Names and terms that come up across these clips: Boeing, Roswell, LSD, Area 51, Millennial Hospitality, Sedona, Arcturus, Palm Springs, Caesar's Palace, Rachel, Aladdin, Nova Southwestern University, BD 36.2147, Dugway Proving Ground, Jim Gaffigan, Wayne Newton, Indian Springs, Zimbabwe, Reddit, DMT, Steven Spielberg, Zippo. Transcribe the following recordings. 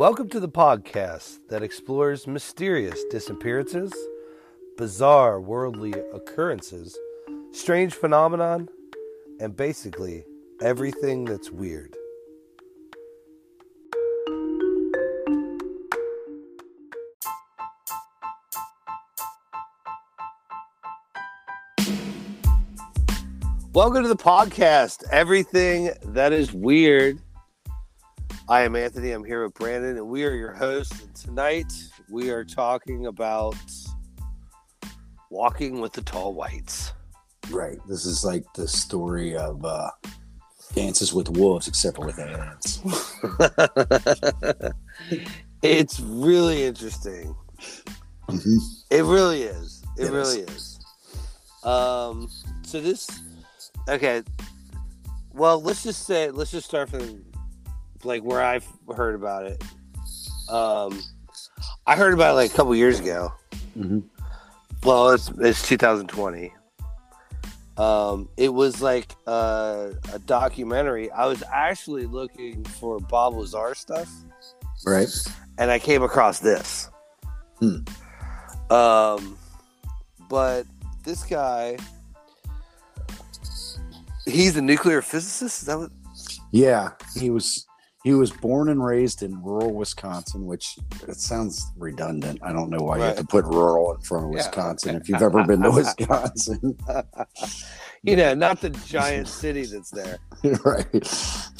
Welcome to the podcast that explores mysterious disappearances, bizarre worldly occurrences, strange phenomenon, and basically everything that's weird. Welcome to the podcast, Everything That Is Weird. I am Anthony. I'm here with Brandon, and we are your hosts. And tonight, we are talking about walking with the tall whites. Right. This is like the story of Dances with Wolves, except for with ants. It's really interesting. Mm-hmm. It really is. It really is. So this... Okay, well, let's just start from, like, where I've heard about it. I heard about it, like, a couple years ago. Mm-hmm. Well, it's 2020. It was, like, a documentary. I was actually looking for Bob Lazar stuff. Right. And I came across this. But this guy... He's a nuclear physicist? Is that what? Yeah, he was born and raised in rural Wisconsin, which it sounds redundant. I don't know why you have to put rural in front of Wisconsin if you've ever been to Wisconsin. You know, not the giant city that's there. Right.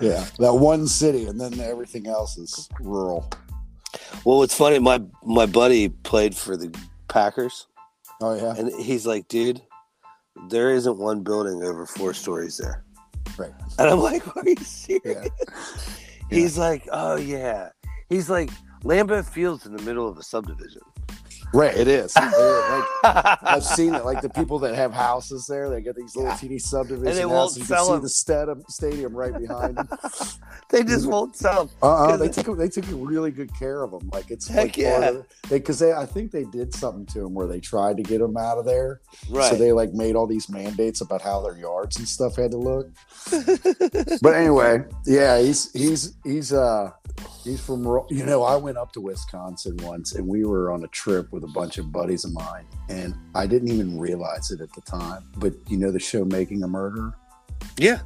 Yeah, that one city, and then everything else is rural. Well, it's funny. My buddy played for the Packers. Oh, yeah? And he's like, dude... There isn't one building over 4 stories there. Right. And I'm like, are you serious? Yeah. He's like, oh, yeah. He's like, Lambeau Field's in the middle of a subdivision. Right, it is. Like, I've seen it. Like, the people that have houses there, they get these little teeny subdivisions. And they won't sell them. You can see the stadium right behind them. They just won't sell them. They took really good care of them. Like, it's like because I think they did something to them where they tried to get them out of there. Right. So they, like, made all these mandates about how their yards and stuff had to look. But anyway, yeah, he's from, you know, I went up to Wisconsin once, and we were on a trip with a bunch of buddies of mine, and I didn't even realize it at the time, but you know the show Making a Murderer? Yeah.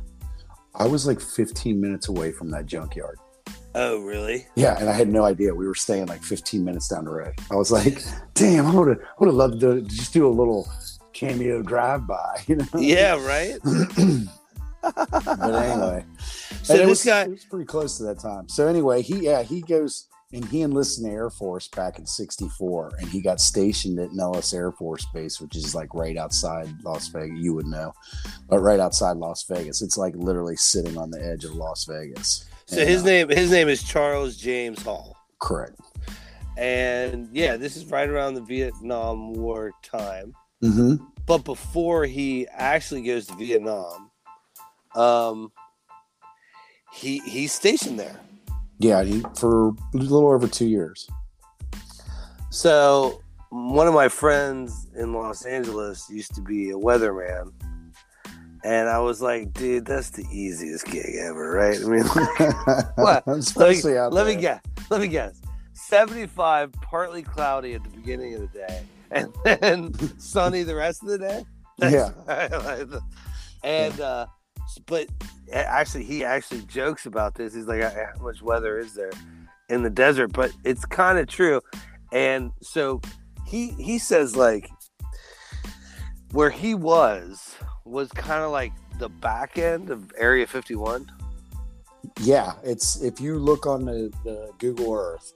I was like 15 minutes away from that junkyard. Oh, really? Yeah, and I had no idea. We were staying like 15 minutes down the road. I was like, damn, I would have loved to just do a little cameo drive-by, you know? Yeah, right? But anyway, so it was pretty close to that time. So anyway, he goes and he enlisted in the Air Force back in '64, and he got stationed at Nellis Air Force Base, which is like right outside Las Vegas. You would know, but right outside Las Vegas, it's like literally sitting on the edge of Las Vegas. So and, his name is Charles James Hall. Correct. And yeah, this is right around the Vietnam War time. Mm-hmm. But before he actually goes to Vietnam. He's stationed there. Yeah, for a little over 2 years. So one of my friends in Los Angeles used to be a weatherman, and I was like, dude, that's the easiest gig ever, right? I mean, like, what? Especially out there. Let me guess. 75, partly cloudy at the beginning of the day, and then sunny the rest of the day. But actually, he actually jokes about this. He's like, how much weather is there in the desert? But it's kind of true. And so he says, like, where he was kind of like the back end of Area 51. Yeah. It's if you look on the Google Earth,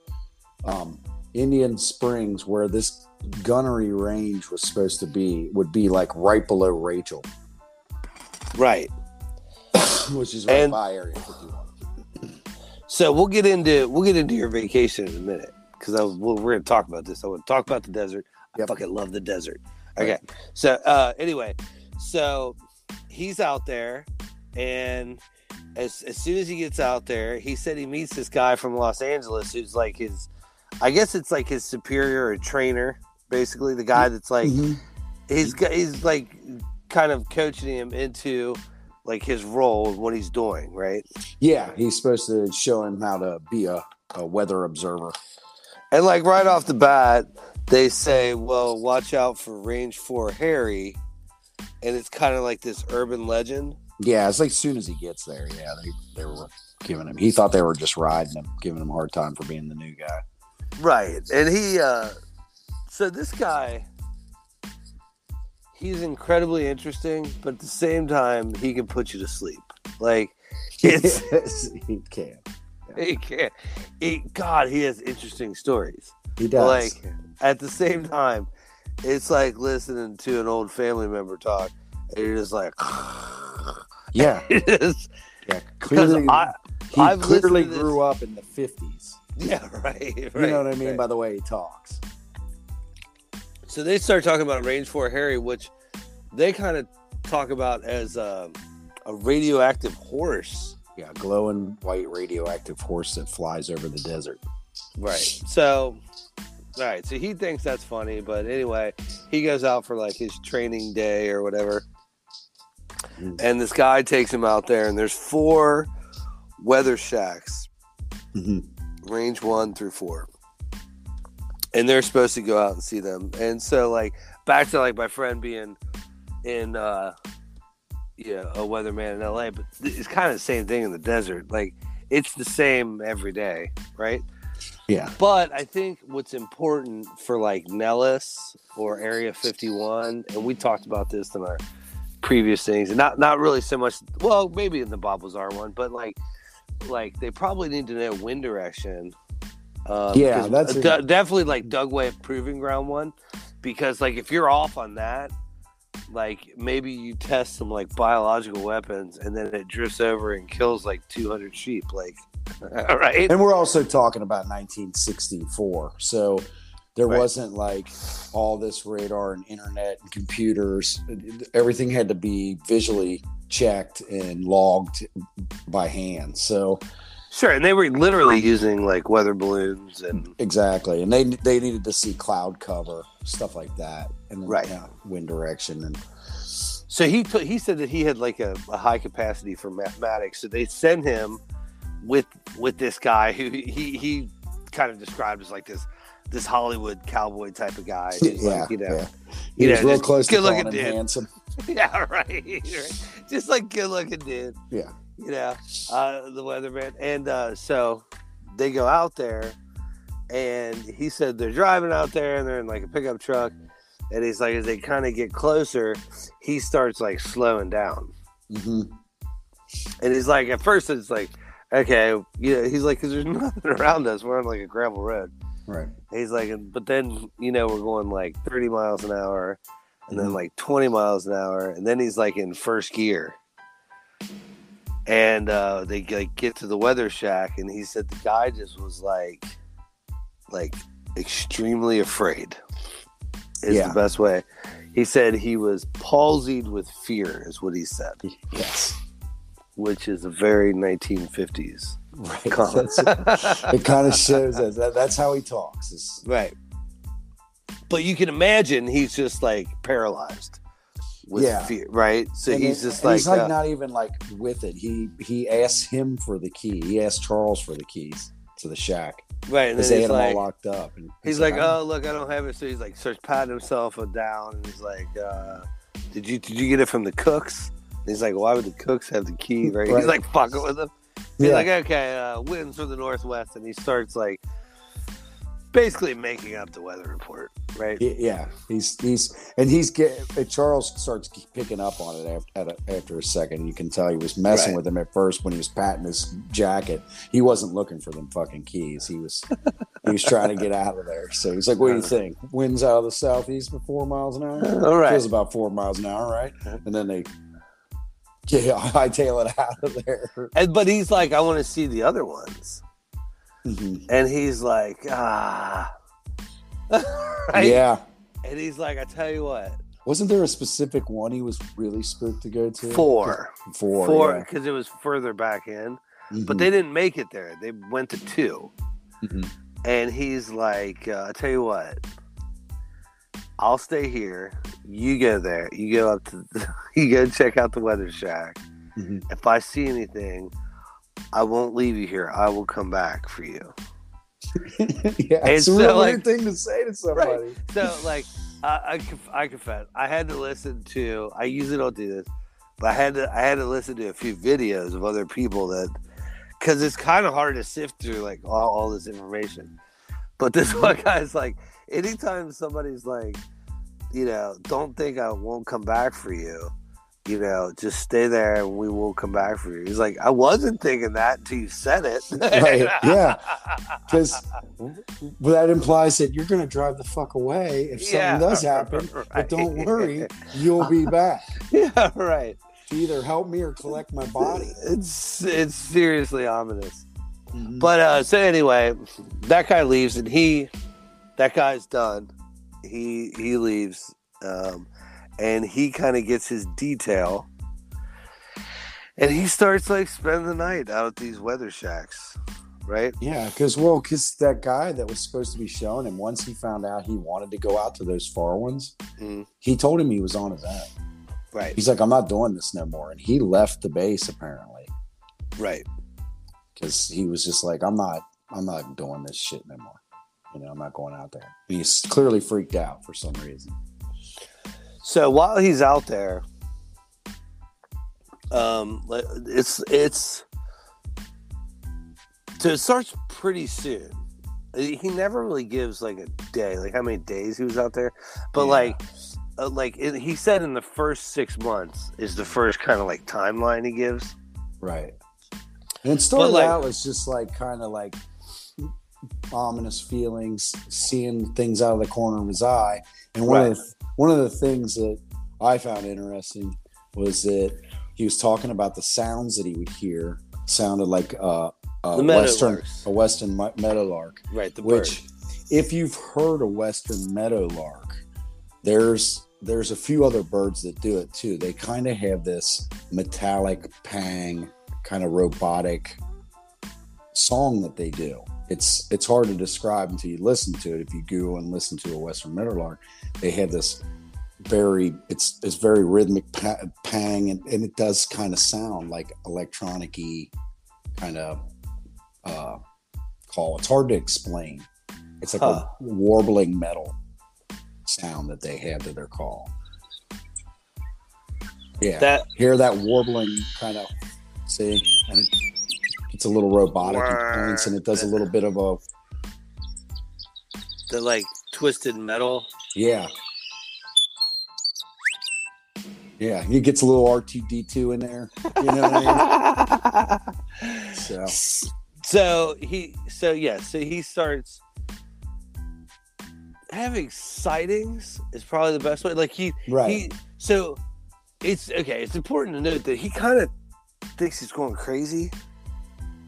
Indian Springs, where this gunnery range was supposed to be, would be like right below Rachel. Right. Which is right by Area 51. So we'll get into your vacation in a minute, because we're going to talk about this. I want to talk about the desert. Yep. I fucking love the desert. Okay, right. So anyway, so he's out there, and as soon as he gets out there, he said he meets this guy from Los Angeles who's like his, I guess it's like his superior or trainer, basically the guy that's like, mm-hmm. he's like kind of coaching him into like his role and what he's doing, right? Yeah, he's supposed to show him how to be a weather observer. And like right off the bat, they say, well, watch out for Range 4 Harry. And it's kind of like this urban legend. Yeah, it's like as soon as he gets there, yeah, they were giving him. He thought they were just riding him, giving him a hard time for being the new guy. Right. And he, so this guy, he's incredibly interesting, but at the same time, he can put you to sleep. Like, it's, yes, he can. Yeah. He can. God, he has interesting stories. He does. Like, at the same time, it's like listening to an old family member talk, and you're just like, yeah. Yeah, clearly, he clearly grew up in the 50s. Yeah, right. You know what I mean by the way he talks. So they start talking about Range 4 Harry, which they kind of talk about as a radioactive horse. Yeah, a glowing white radioactive horse that flies over the desert. Right. So, all right. So he thinks that's funny, but anyway, he goes out for like his training day or whatever. Mm-hmm. And this guy takes him out there, and there's 4 weather shacks, mm-hmm. Range 1 through 4. And they're supposed to go out and see them. And so, like, back to, like, my friend being in, a weatherman in L.A., but it's kind of the same thing in the desert. Like, it's the same every day, right? Yeah. But I think what's important for, like, Nellis or Area 51, and we talked about this in our previous things, and not really so much, well, maybe in the Bob Lazar one, but, like they probably need to know wind direction. Yeah, that's definitely like Dugway Proving Ground one, because like if you're off on that, like maybe you test some like biological weapons and then it drifts over and kills like 200 sheep. Like, all right. And we're also talking about 1964, so there wasn't like all this radar and internet and computers. Everything had to be visually checked and logged by hand. So. Sure, and they were literally using like weather balloons and exactly, and they needed to see cloud cover, stuff like that, and right, you know, wind direction, and so he said that he had like a high capacity for mathematics, so they sent him with this guy who he kind of described as like this Hollywood cowboy type of guy, just like, you know, he was real close to calling him handsome, yeah, right, just like good looking dude, yeah. You know, the weatherman. And so they go out there, and he said they're driving out there, and they're in like a pickup truck. And he's like, as they kind of get closer, he starts like slowing down. Mm-hmm. And he's like, at first, it's like, okay, you know, he's like, because there's nothing around us. We're on like a gravel road. Right. And he's like, but then, you know, we're going like 30 miles an hour, and then like 20 miles an hour. And then he's like in first gear. And they like get to the weather shack, and he said the guy just was like extremely afraid. Is the best way. He said he was palsied with fear, is what he said. Yes, which is a very 1950s comment. It kind of shows that's how he talks. Right, but you can imagine he's just like paralyzed. With fear, right? So he's not even like with it. He asked him for the key. He asked Charles for the keys to the shack. Right, and then they had him all locked up. And he's like, "Oh, look, I don't have it." So he's like, starts patting himself down, and he's like, "Did you get it from the cooks?" And he's like, "Why would the cooks have the key?" Right? He's like, "Fuck it with him." He's like, "Okay, winds from the northwest," and he starts like basically making up the weather report. Right. Yeah, Charles starts picking up on it after a second. You can tell he was messing with him at first when he was patting his jacket. He wasn't looking for them fucking keys. He was trying to get out of there. So he's like, "What do you think? Winds out of the southeast for 4 miles an hour. All right, it was about 4 miles an hour, right?" And then they hightail it out of there. But he's like, "I want to see the other ones," mm-hmm. and he's like, "Ah." Right? Yeah, and he's like, "I tell you what." Wasn't there a specific one he was really spooked to go to? 4, because it was further back in, mm-hmm. but they didn't make it there. They went to 2, mm-hmm. and he's like, "I tell you what, I'll stay here. You go there. You go check out the weather shack, Mm-hmm. If I see anything, I won't leave you here. I will come back for you. Yeah, it's a real weird thing to say to somebody. Right. So, like, I confess, I had to listen to. I usually don't do this, but I had to listen to a few videos of other people that, because it's kind of hard to sift through like all this information. But this one guy's like, anytime somebody's like, you know, don't think I won't come back for you. You know, just stay there and we will come back for you. He's like, I wasn't thinking that until you said it. Right. Yeah. Because that implies that you're going to drive the fuck away if something does happen. Right. But don't worry, you'll be back. Yeah, right. To either help me or collect my body. It's seriously ominous. Mm-hmm. But so anyway, that guy leaves and that guy's done. He leaves. And he kind of gets his detail, and he starts like spending the night out at these weather shacks, right? Yeah, because that guy that was supposed to be showing him, once he found out he wanted to go out to those far ones, he told him he was on his own. Right. He's like, I'm not doing this no more, and he left the base apparently. Right. Because he was just like, I'm not doing this shit no more. You know, I'm not going out there. He's clearly freaked out for some reason. So while he's out there, so it starts pretty soon. He never really gives like a day, like how many days he was out there. But he said in the first 6 months is the first kind of like timeline he gives. Right. And it started out as just like kind of like ominous feelings, seeing things out of the corner of his eye. And one of the things that I found interesting was that he was talking about the sounds that he would hear sounded like a western meadowlark. Right, the bird. Which, if you've heard a western meadowlark, there's a few other birds that do it too. They kind of have this metallic pang, kind of robotic song that they do. It's hard to describe until you listen to it. If you go and listen to a western meadowlark, they have this it's very rhythmic pang, and it does kind of sound like electronic-y kind of call. It's hard to explain. It's like a warbling metal sound that they have to their call. Yeah, hear that warbling kind of, see, and it's a little robotic in points, and it does a little bit of the like twisted metal. Yeah. Yeah, it gets a little R2D2 in there. You know what I mean? So he starts having sightings is probably the best way. Like it's important to note that he kind of thinks he's going crazy.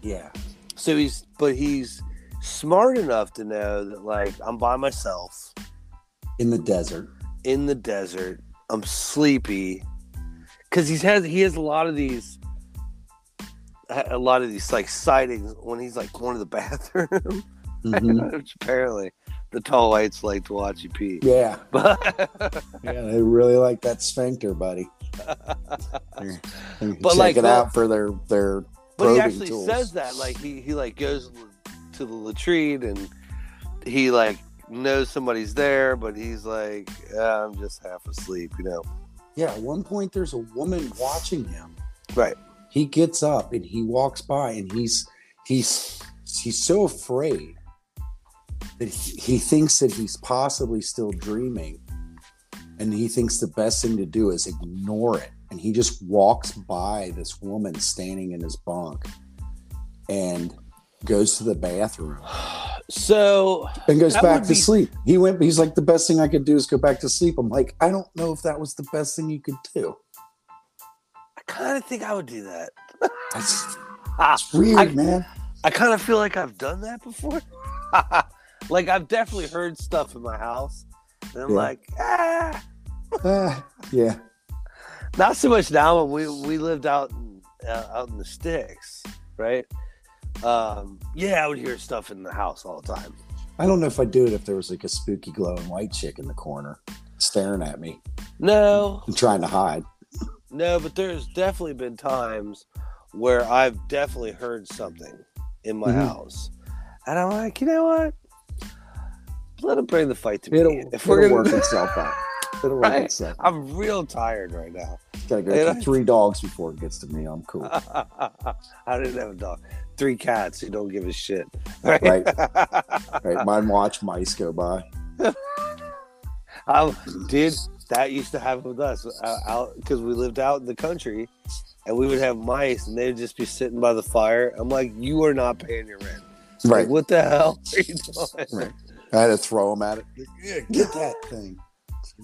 Yeah. So he's smart enough to know that, like, I'm by myself. In the desert. I'm sleepy. Because he has a lot of these like sightings when he's like going to the bathroom. Mm-hmm. Which apparently the tall whites like to watch you pee. Yeah. Yeah, they really like that sphincter, buddy. But check like, it out for their But he actually says that, like, he like goes to the latrine and he like knows somebody's there, but he's like, I'm just half asleep, you know. Yeah, at one point there's a woman watching him. Right. He gets up and he walks by, and he's so afraid that he thinks that he's possibly still dreaming, and he thinks the best thing to do is ignore it. And he just walks by this woman standing in his bunk and goes to the bathroom. So and goes back to sleep. He's like, the best thing I could do is go back to sleep. I'm like, I don't know if that was the best thing you could do. I kind of think I would do that. That's weird, man. I kind of feel like I've done that before. Like, I've definitely heard stuff in my house. And I'm like, yeah. Not so much now, but we lived out in the sticks, right? I would hear stuff in the house all the time. I don't know if I'd do it if there was like a spooky glowing white chick in the corner staring at me. No. And trying to hide. No, but there's definitely been times where I've definitely heard something in my house. And I'm like, you know what? Let it bring the fight to me. It'll work itself out. It'll work itself out. I'm real tired right now. Gotta go through three dogs before it gets to me. I'm cool. I didn't have a dog. 3 cats who don't give a shit. Right? Right. Mine watch mice go by. Dude, that used to happen with us because we lived out in the country, and we would have mice, and they would just be sitting by the fire. I'm like, you are not paying your rent. Right. Like, what the hell are you doing? Right. I had to throw them at it. Yeah, get that thing.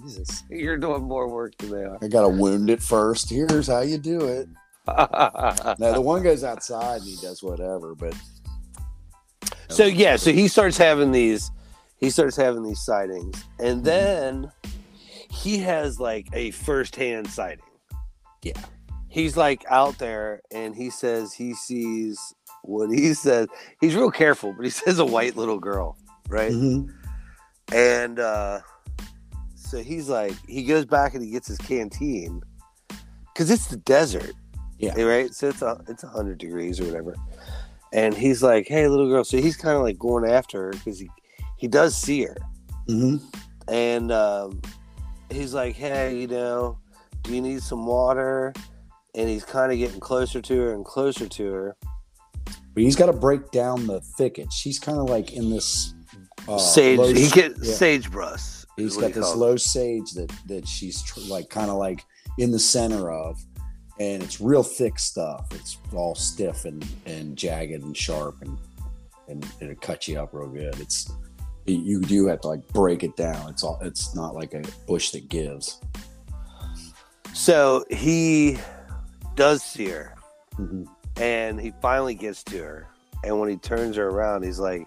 Jesus. You're doing more work than they are. I got to wound it first. Here's how you do it. Now, the one goes outside and he does whatever, but. So, yeah, so he starts having these sightings. And then he has like a firsthand sighting. Yeah. He's like out there and he says he sees what he says. He's real careful, but he says a white little girl. Right? Mm-hmm. And so he's like, he goes back and he gets his canteen because it's the desert. Yeah. Right? So it's 100 degrees or whatever. And he's like, hey, little girl. So he's kind of like going after her because he does see her. Mm-hmm. And he's like, hey, you know, do you need some water? And he's kind of getting closer to her and closer to her. But he's got to break down the thicket. She's kind of like in this... sage. Sagebrush. He's got this low sage that she's kind of in the center of, and it's real thick stuff. It's all stiff and jagged and sharp, and it'll cut you up real good. You do have to break it down. It's not like a bush that gives. So he does see her, and he finally gets to her, and when he turns her around, he's like,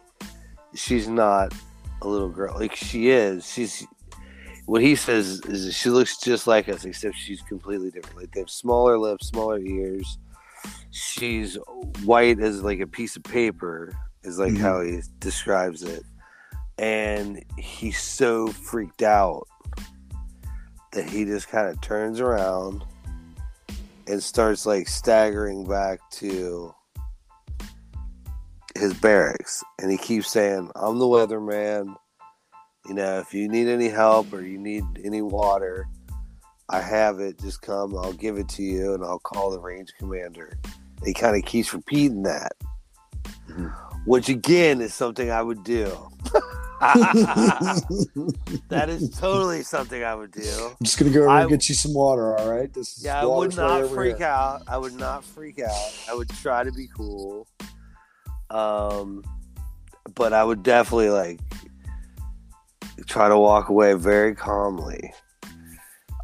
she's not a little girl. Like, she is. What he says is she looks just like us, except she's completely different. Like, they have smaller lips, smaller ears. She's white as, a piece of paper, is, how he describes it. And he's so freaked out that he just kind of turns around and starts, staggering back to... his barracks, and he keeps saying, I'm the weatherman, if you need any help or you need any water, I have it, just come, I'll give it to you, and I'll call the range commander. And he kind of keeps repeating that, which again is something I would do. That is totally something I would do. I'm just going to go over and get you some water, all right? I would not freak out. I would not freak out. I would try to be cool. But I would definitely try to walk away very calmly.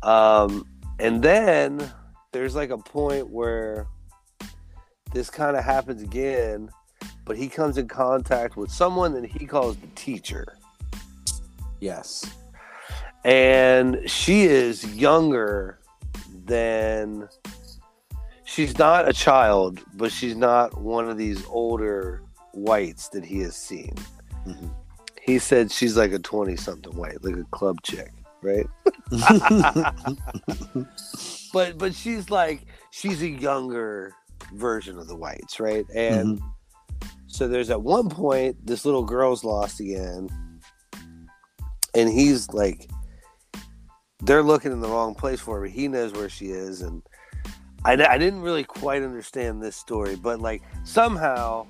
And then there's a point where this kind of happens again, but he comes in contact with someone that he calls the teacher. Yes. And she is younger than... She's not a child, but she's not one of these older whites that he has seen. Mm-hmm. He said she's a 20-something white, a club chick, right? But she's she's a younger version of the whites, right? And so there's at one point, this little girl's lost again. And he's they're looking in the wrong place for her, but he knows where she is, and I didn't really quite understand this story, but somehow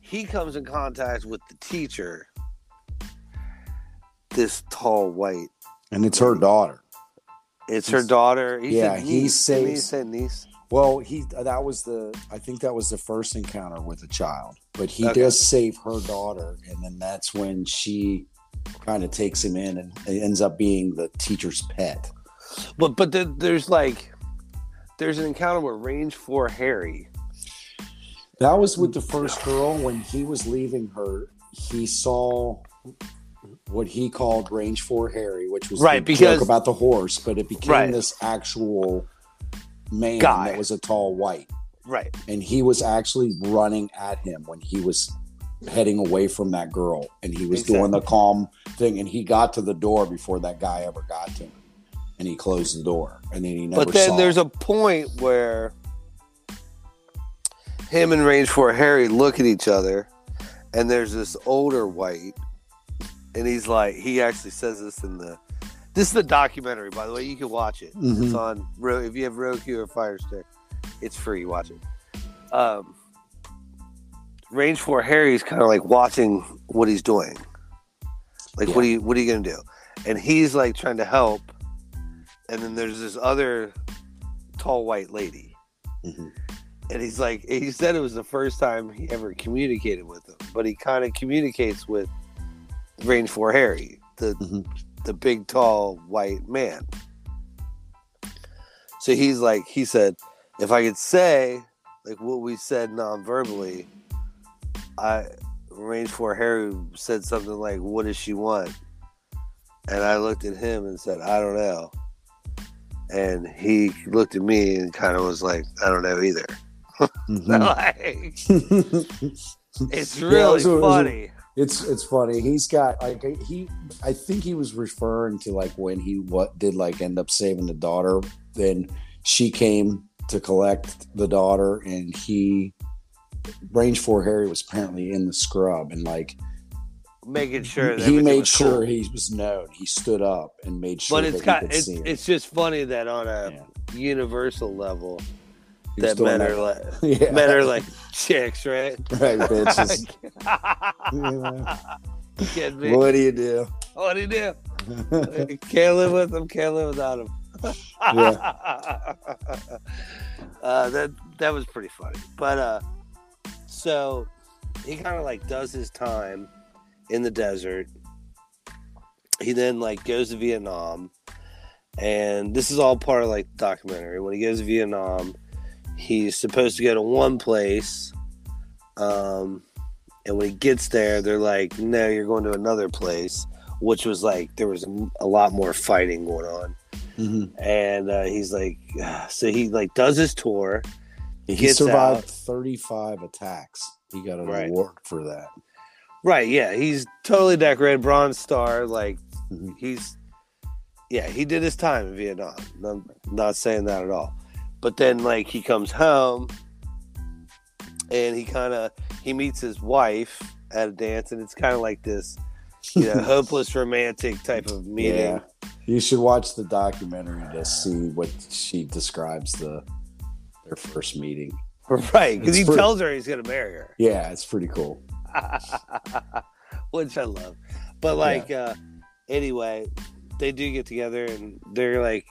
he comes in contact with the teacher, this tall white, and it's her daughter. He said niece, he saves. He said niece. Well, I think that was the first encounter with a child, but he does save her daughter, and then that's when she kind of takes him in, and it ends up being the teacher's pet. But there's an encounter with Range 4 Harry. That was with the first girl. When he was leaving her, he saw what he called Range 4 Harry, which was a joke about the horse, but it became this actual man that was a tall white. Right. And he was actually running at him when he was heading away from that girl. And he was doing the calm thing. And he got to the door before that guy ever got to him. and he closed the door, and then he never saw. But then there's a point where him and Range 4 Harry look at each other, and there's this older white, and he's like, he actually says this in the, this is the documentary, by the way, you can watch it. Mm-hmm. It's on, if you have Roku or Fire Stick, it's free, watch it. Range 4 Harry's kind of like watching what he's doing. Like, yeah. what are you going to do? And he's like trying to help. And then there's this other tall white lady. Mm-hmm. And he's like, he said it was the first time he ever communicated with him, but he kind of communicates with Range 4 Harry, the big, tall white man. So he's like, he said, if I could say like what we said non-verbally, Range 4 Harry said something like, what does she want? And I looked at him and said, I don't know. And he looked at me and kind of was like, I don't know either. It's really funny. It's funny. He's got like I think he was referring to like when he did end up saving the daughter. Then she came to collect the daughter, and Range 4 Harry was apparently in the scrub and like making sure that he made sure cool. He was known. He stood up and made sure. But it's just funny that on a universal level, that men are like chicks, right? Right, bitches. Yeah. What do you do? What do you do? Can't live with them. Can't live without them. Yeah. That was pretty funny, but so he kind of like does his time in the desert. He then like goes to Vietnam, and this is all part of like the documentary. When he goes to Vietnam, he's supposed to go to one place, and when he gets there, they're like, no, you're going to another place, which was like there was a lot more fighting going on. Mm-hmm. And he's like, so he like does his tour. He survived 35 attacks. He got an award for that. Right, yeah. He's totally decorated, Bronze Star. Like, he did his time in Vietnam. I'm not saying that at all. But then, like, he comes home, and he meets his wife at a dance, and it's kind of like this, hopeless romantic type of meeting. Yeah. You should watch the documentary to see what she describes their first meeting. Right, because he tells her he's going to marry her. Yeah, it's pretty cool. Which I love. But, like, anyway, they do get together, and they're, like,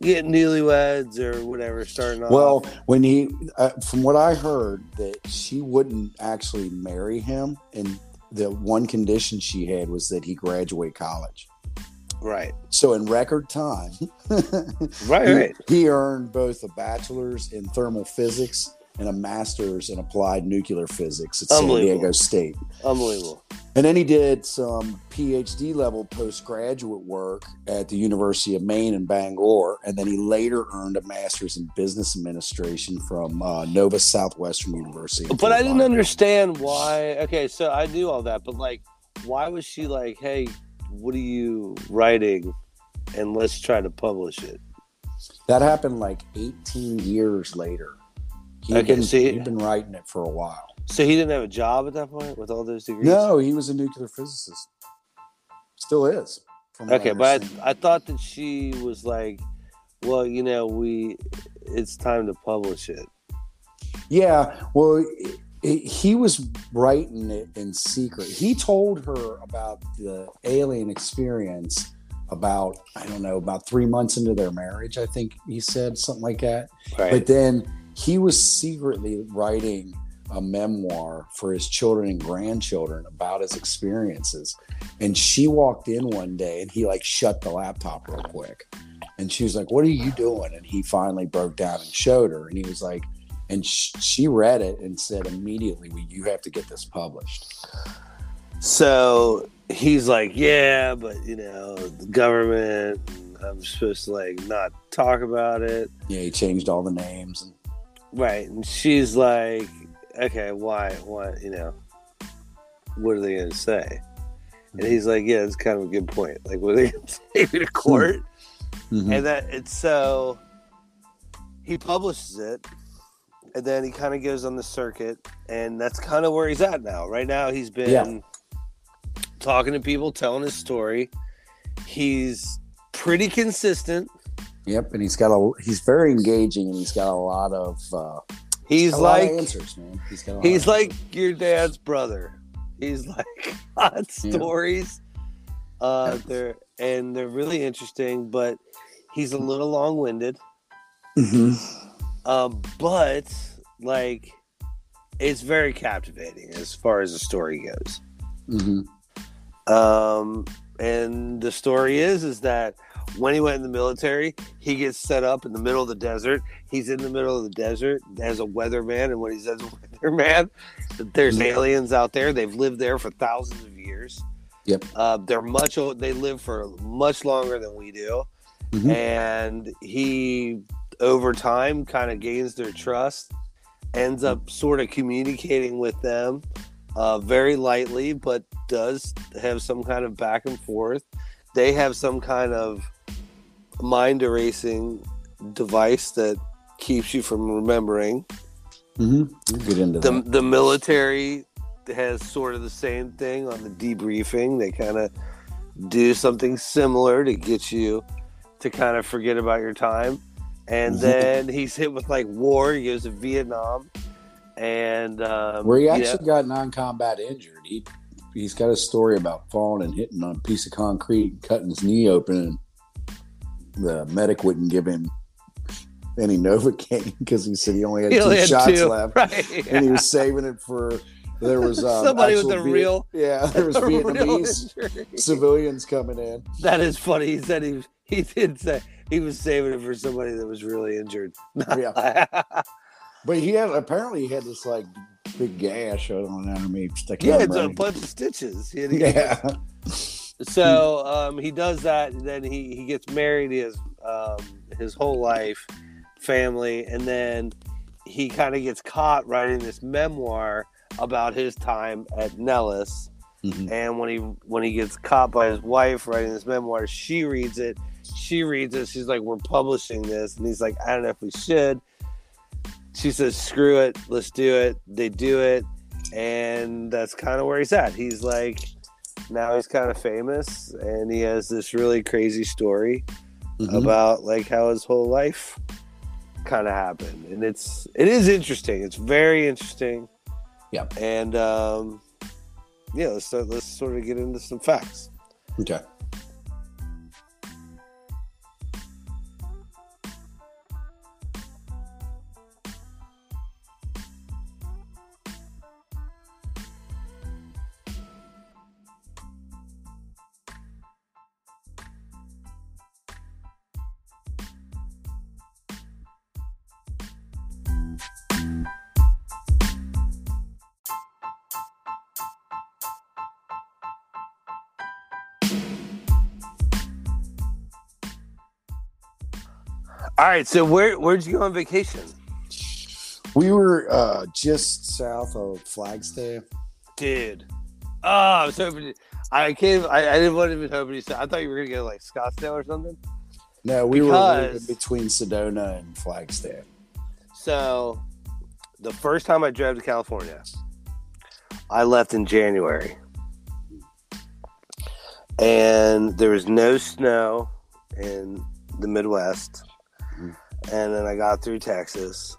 getting newlyweds or whatever, starting off. Well, when he, from what I heard, that she wouldn't actually marry him, and the one condition she had was that he graduate college. Right. So in record time, he earned both a bachelor's in thermal physics and a master's in applied nuclear physics at San Diego State. Unbelievable. And then he did some PhD level postgraduate work at the University of Maine in Bangor. And then he later earned a master's in business administration from Nova Southwestern University. But I didn't understand why. Okay, so I knew all that, but like, why was she like, hey, what are you writing? And let's try to publish it. That happened like 18 years later. He'd been writing it for a while. So he didn't have a job at that point with all those degrees? No, he was a nuclear physicist. Still is. Okay, but I thought that she was like, well, it's time to publish it. Yeah, well, he was writing it in secret. He told her about the alien experience about 3 months into their marriage, I think he said, something like that. Right. But then he was secretly writing a memoir for his children and grandchildren about his experiences. And she walked in one day, and he like shut the laptop real quick. And she was like, what are you doing? And he finally broke down and showed her. And he was like, and she read it and said immediately, well, you have to get this published. So he's like, yeah, but the government, I'm supposed to like not talk about it. Yeah, he changed all the names. Right. And she's like, okay, why, what are they going to say? And he's like, yeah, that's kind of a good point. Like, were they going to take me to court? Mm-hmm. And that it's so he publishes it, and then he kind of goes on the circuit, and that's kind of where he's at now. Right now, he's been talking to people, telling his story. He's pretty consistent. Yep, and he's very engaging, and he's got a lot of lot of answers, man. He's like your dad's brother. He's like odd stories. They're really interesting, but he's a little long-winded. Mm-hmm. But like, it's very captivating as far as the story goes. Mm-hmm. And the story is that when he went in the military, he gets set up in the middle of the desert. He's in the middle of the desert as a weatherman, and when he says weatherman, there's aliens out there. They've lived there for thousands of years. Yep. They live for much longer than we do. Mm-hmm. And he, over time, kind of gains their trust, ends up sort of communicating with them very lightly, but does have some kind of back and forth. They have some kind of mind erasing device that keeps you from remembering. Mm-hmm. We'll get into that. The military has sort of the same thing on the debriefing. They kind of do something similar to get you to kind of forget about your time. And then he's hit with like war. He goes to Vietnam, and where he actually got non-combat injured. He's got a story about falling and hitting on a piece of concrete and cutting his knee open, and the medic wouldn't give him any Novocaine because he said he only had two shots left. Right, yeah. And he was saving it for there was somebody with a real there was Vietnamese civilians coming in. That is funny. He said he did say he was saving it for somebody that was really injured. Yeah. But he had this like big gash. I don't know how many stick. Yeah, it's a bunch of stitches. Yeah. So he does that, and then he gets married. He has his whole life, family, and then he kind of gets caught writing this memoir about his time at Nellis. Mm-hmm. And when he gets caught by his wife writing this memoir, she reads it. She's like, "We're publishing this," and he's like, "I don't know if we should." She says, "Screw it, let's do it." They do it, and that's kind of where he's at. He's like, now he's kind of famous, and he has this really crazy story about like how his whole life kind of happened, and it is interesting. It's very interesting. Yeah, and let's sort of get into some facts. Okay. All right, so where'd you go on vacation? We were just south of Flagstaff. Dude. Oh, I was hoping... I didn't want to even hope you said... I thought you were going to go like Scottsdale or something. No, we were in between Sedona and Flagstaff. So, the first time I drove to California, I left in January. And there was no snow in the Midwest. And then I got through Texas,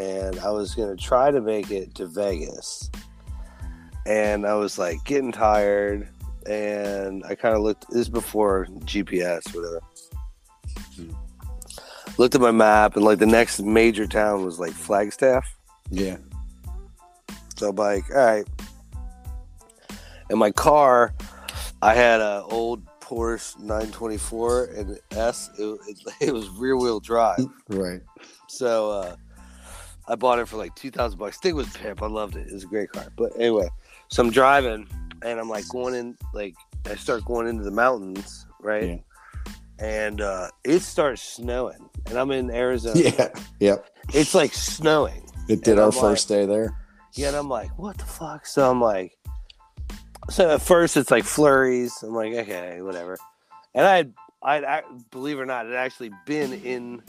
and I was going to try to make it to Vegas. And I was like getting tired, and I kind of looked, this is before GPS, whatever. Looked at my map, and like the next major town was like Flagstaff. Yeah. So I'm like, all right. In my car, I had an old Porsche 924 and S. It was rear wheel drive, right? So I bought it for like $2,000. It was pimp. I loved it. It was a great car. But anyway, so I'm driving, and I'm like going in, like I start going into the mountains, right? Yeah. And it starts snowing, and I'm in Arizona. Yeah, yep. It's like snowing. It did our first day there. Yeah, and I'm like, what the fuck? So I'm like, So at first it's like flurries. I'm like, okay, whatever. And I believe it or not, I'd actually been in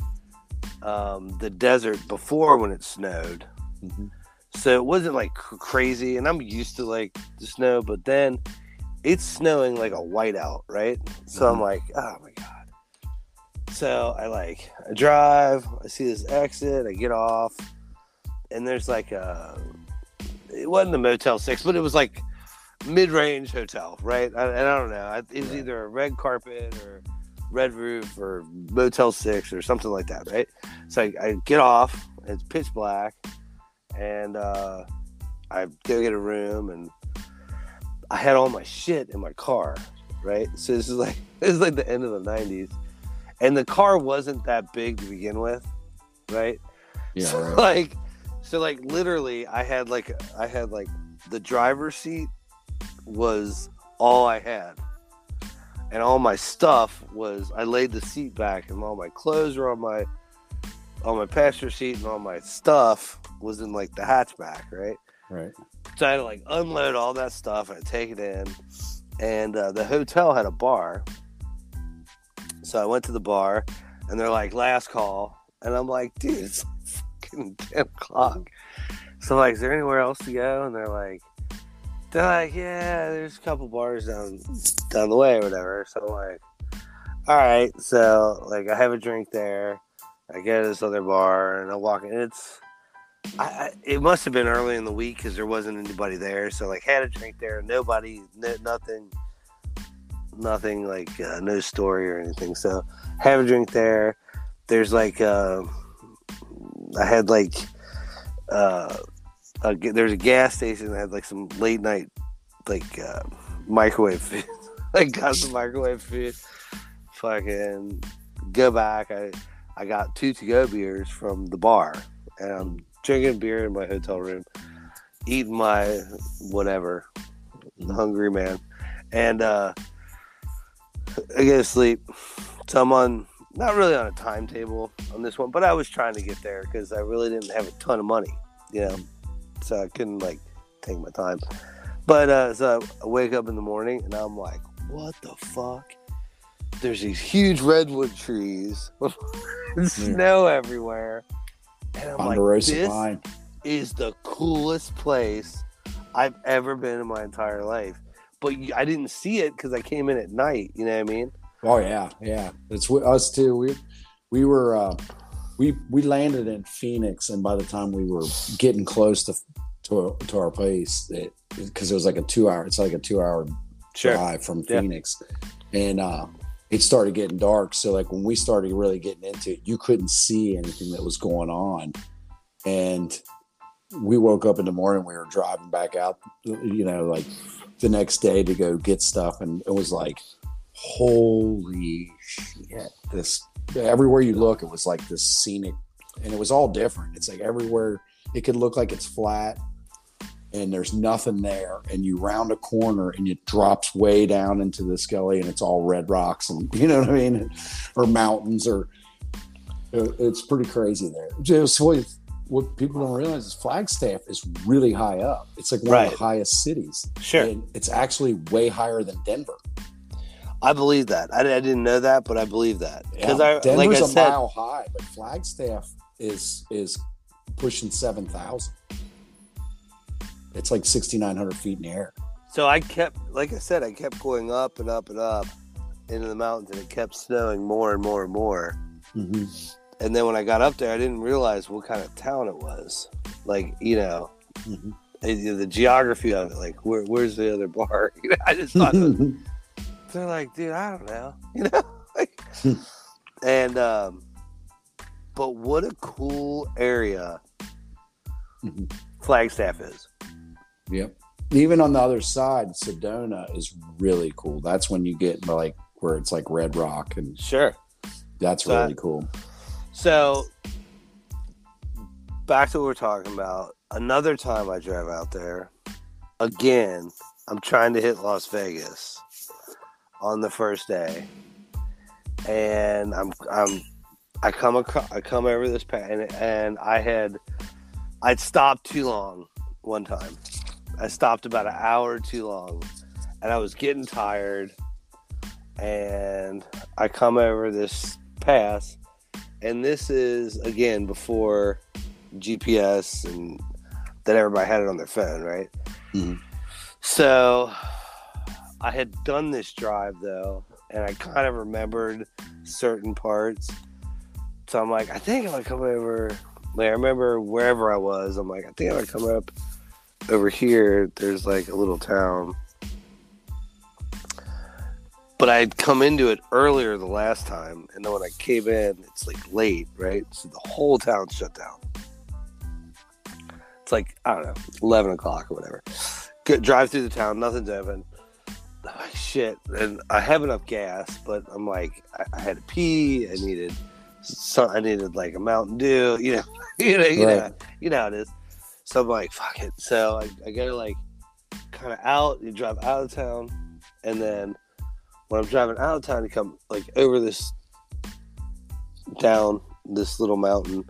the desert before when it snowed. Mm-hmm. So it wasn't like crazy, and I'm used to like the snow, but then it's snowing like a whiteout, right? So mm-hmm. I'm like, oh my God. So I drive, I see this exit, I get off, and there's like it wasn't a Motel 6, but it was like mid-range hotel, right? And I don't know. It was either a red carpet or red roof or Motel 6 or something like that, right? So I get off. It's pitch black. And I go get a room. And I had all my shit in my car, right? So this is like the end of the 90s. And the car wasn't that big to begin with, right? Yeah, so, right. So literally I had the driver's seat was all I had, and all my stuff was, I laid the seat back, and all my clothes were on my passenger seat, and all my stuff was in like the hatchback, right. So I had to like unload all that stuff and take it in, and the hotel had a bar, so I went to the bar, and they're like, last call, and I'm like, dude, it's fucking 10 o'clock, so I'm like, is there anywhere else to go? And they're like, yeah, there's a couple bars down the way or whatever. So I'm like, all right. So like, I have a drink there. I go to this other bar, and I walk in. It must have been early in the week because there wasn't anybody there. So like, had a drink there, nobody, nothing like no story or anything. So have a drink there. There's like, I had like. There's a gas station that had like some late night like microwave food. I got some microwave food. Fucking go back. I got 2 to-go beers from the bar, and I'm drinking beer in my hotel room, eating my whatever, hungry man, and I go to sleep. So I'm not really on a timetable on this one, but I was trying to get there because I really didn't have a ton of money, you know. So I couldn't like take my time, but so I wake up in the morning and I'm like, what the fuck? There's these huge redwood trees, snow everywhere, and I'm like, this is the coolest place I've ever been in my entire life. But I didn't see it because I came in at night. You know what I mean? Oh yeah. It's with us too. We were. We landed in Phoenix, and by the time we were getting close to our place, because it was like a two hour drive from Phoenix, and it started getting dark. So like when we started really getting into it, you couldn't see anything that was going on, and we woke up in the morning. We were driving back out, you know, like the next day to go get stuff, and it was like, holy shit, this. Everywhere you look, it was like this scenic, and it was all different. It's like everywhere it could look like it's flat and there's nothing there, and you round a corner and it drops way down into this gully, and it's all red rocks, and you know what I mean, or mountains, or it's pretty crazy there. Just what people don't realize is Flagstaff is really high up. It's like one of the highest cities. Sure, and it's actually way higher than Denver. I believe that. I didn't know that, but I believe that. Because Denver's like I said, a mile high, but Flagstaff is pushing 7,000. It's like 6,900 feet in the air. So I kept going up and up and up into the mountains, and it kept snowing more and more and more. Mm-hmm. And then when I got up there, I didn't realize what kind of town it was. Like, you know, mm-hmm. The geography of it. Like, where's the other bar? I just thought. They're like, dude, I don't know, you know. Like, and but what a cool area Flagstaff is. Yep. Even on the other side, Sedona is really cool. That's when you get like where it's like red rock, and sure, that's so really cool. So back to what we're talking about. Another time I drive out there again. I'm trying to hit Las Vegas on the first day, and I come over this path, and I'd stopped too long one time. I stopped about an hour too long and I was getting tired, and I come over this pass, and this is, again, before GPS and that everybody had it on their phone, right? Mm-hmm. So I had done this drive, though, and I kind of remembered certain parts. So I'm like, I think I'm going to come over. Like, I remember wherever I was, I'm like, I think I'm going to come up over here. There's, like, a little town. But I had come into it earlier the last time, and then when I came in, it's, like, late, right? So the whole town shut down. It's like, I don't know, 11 o'clock or whatever. Drive through the town, nothing's open. Oh, shit. And I have enough gas, but I'm like, I had to pee, I needed like a Mountain Dew, you know how it is. So I'm like, fuck it. So I get like kind of out, you drive out of town, and then when I'm driving out of town to come like over this down this little mountain,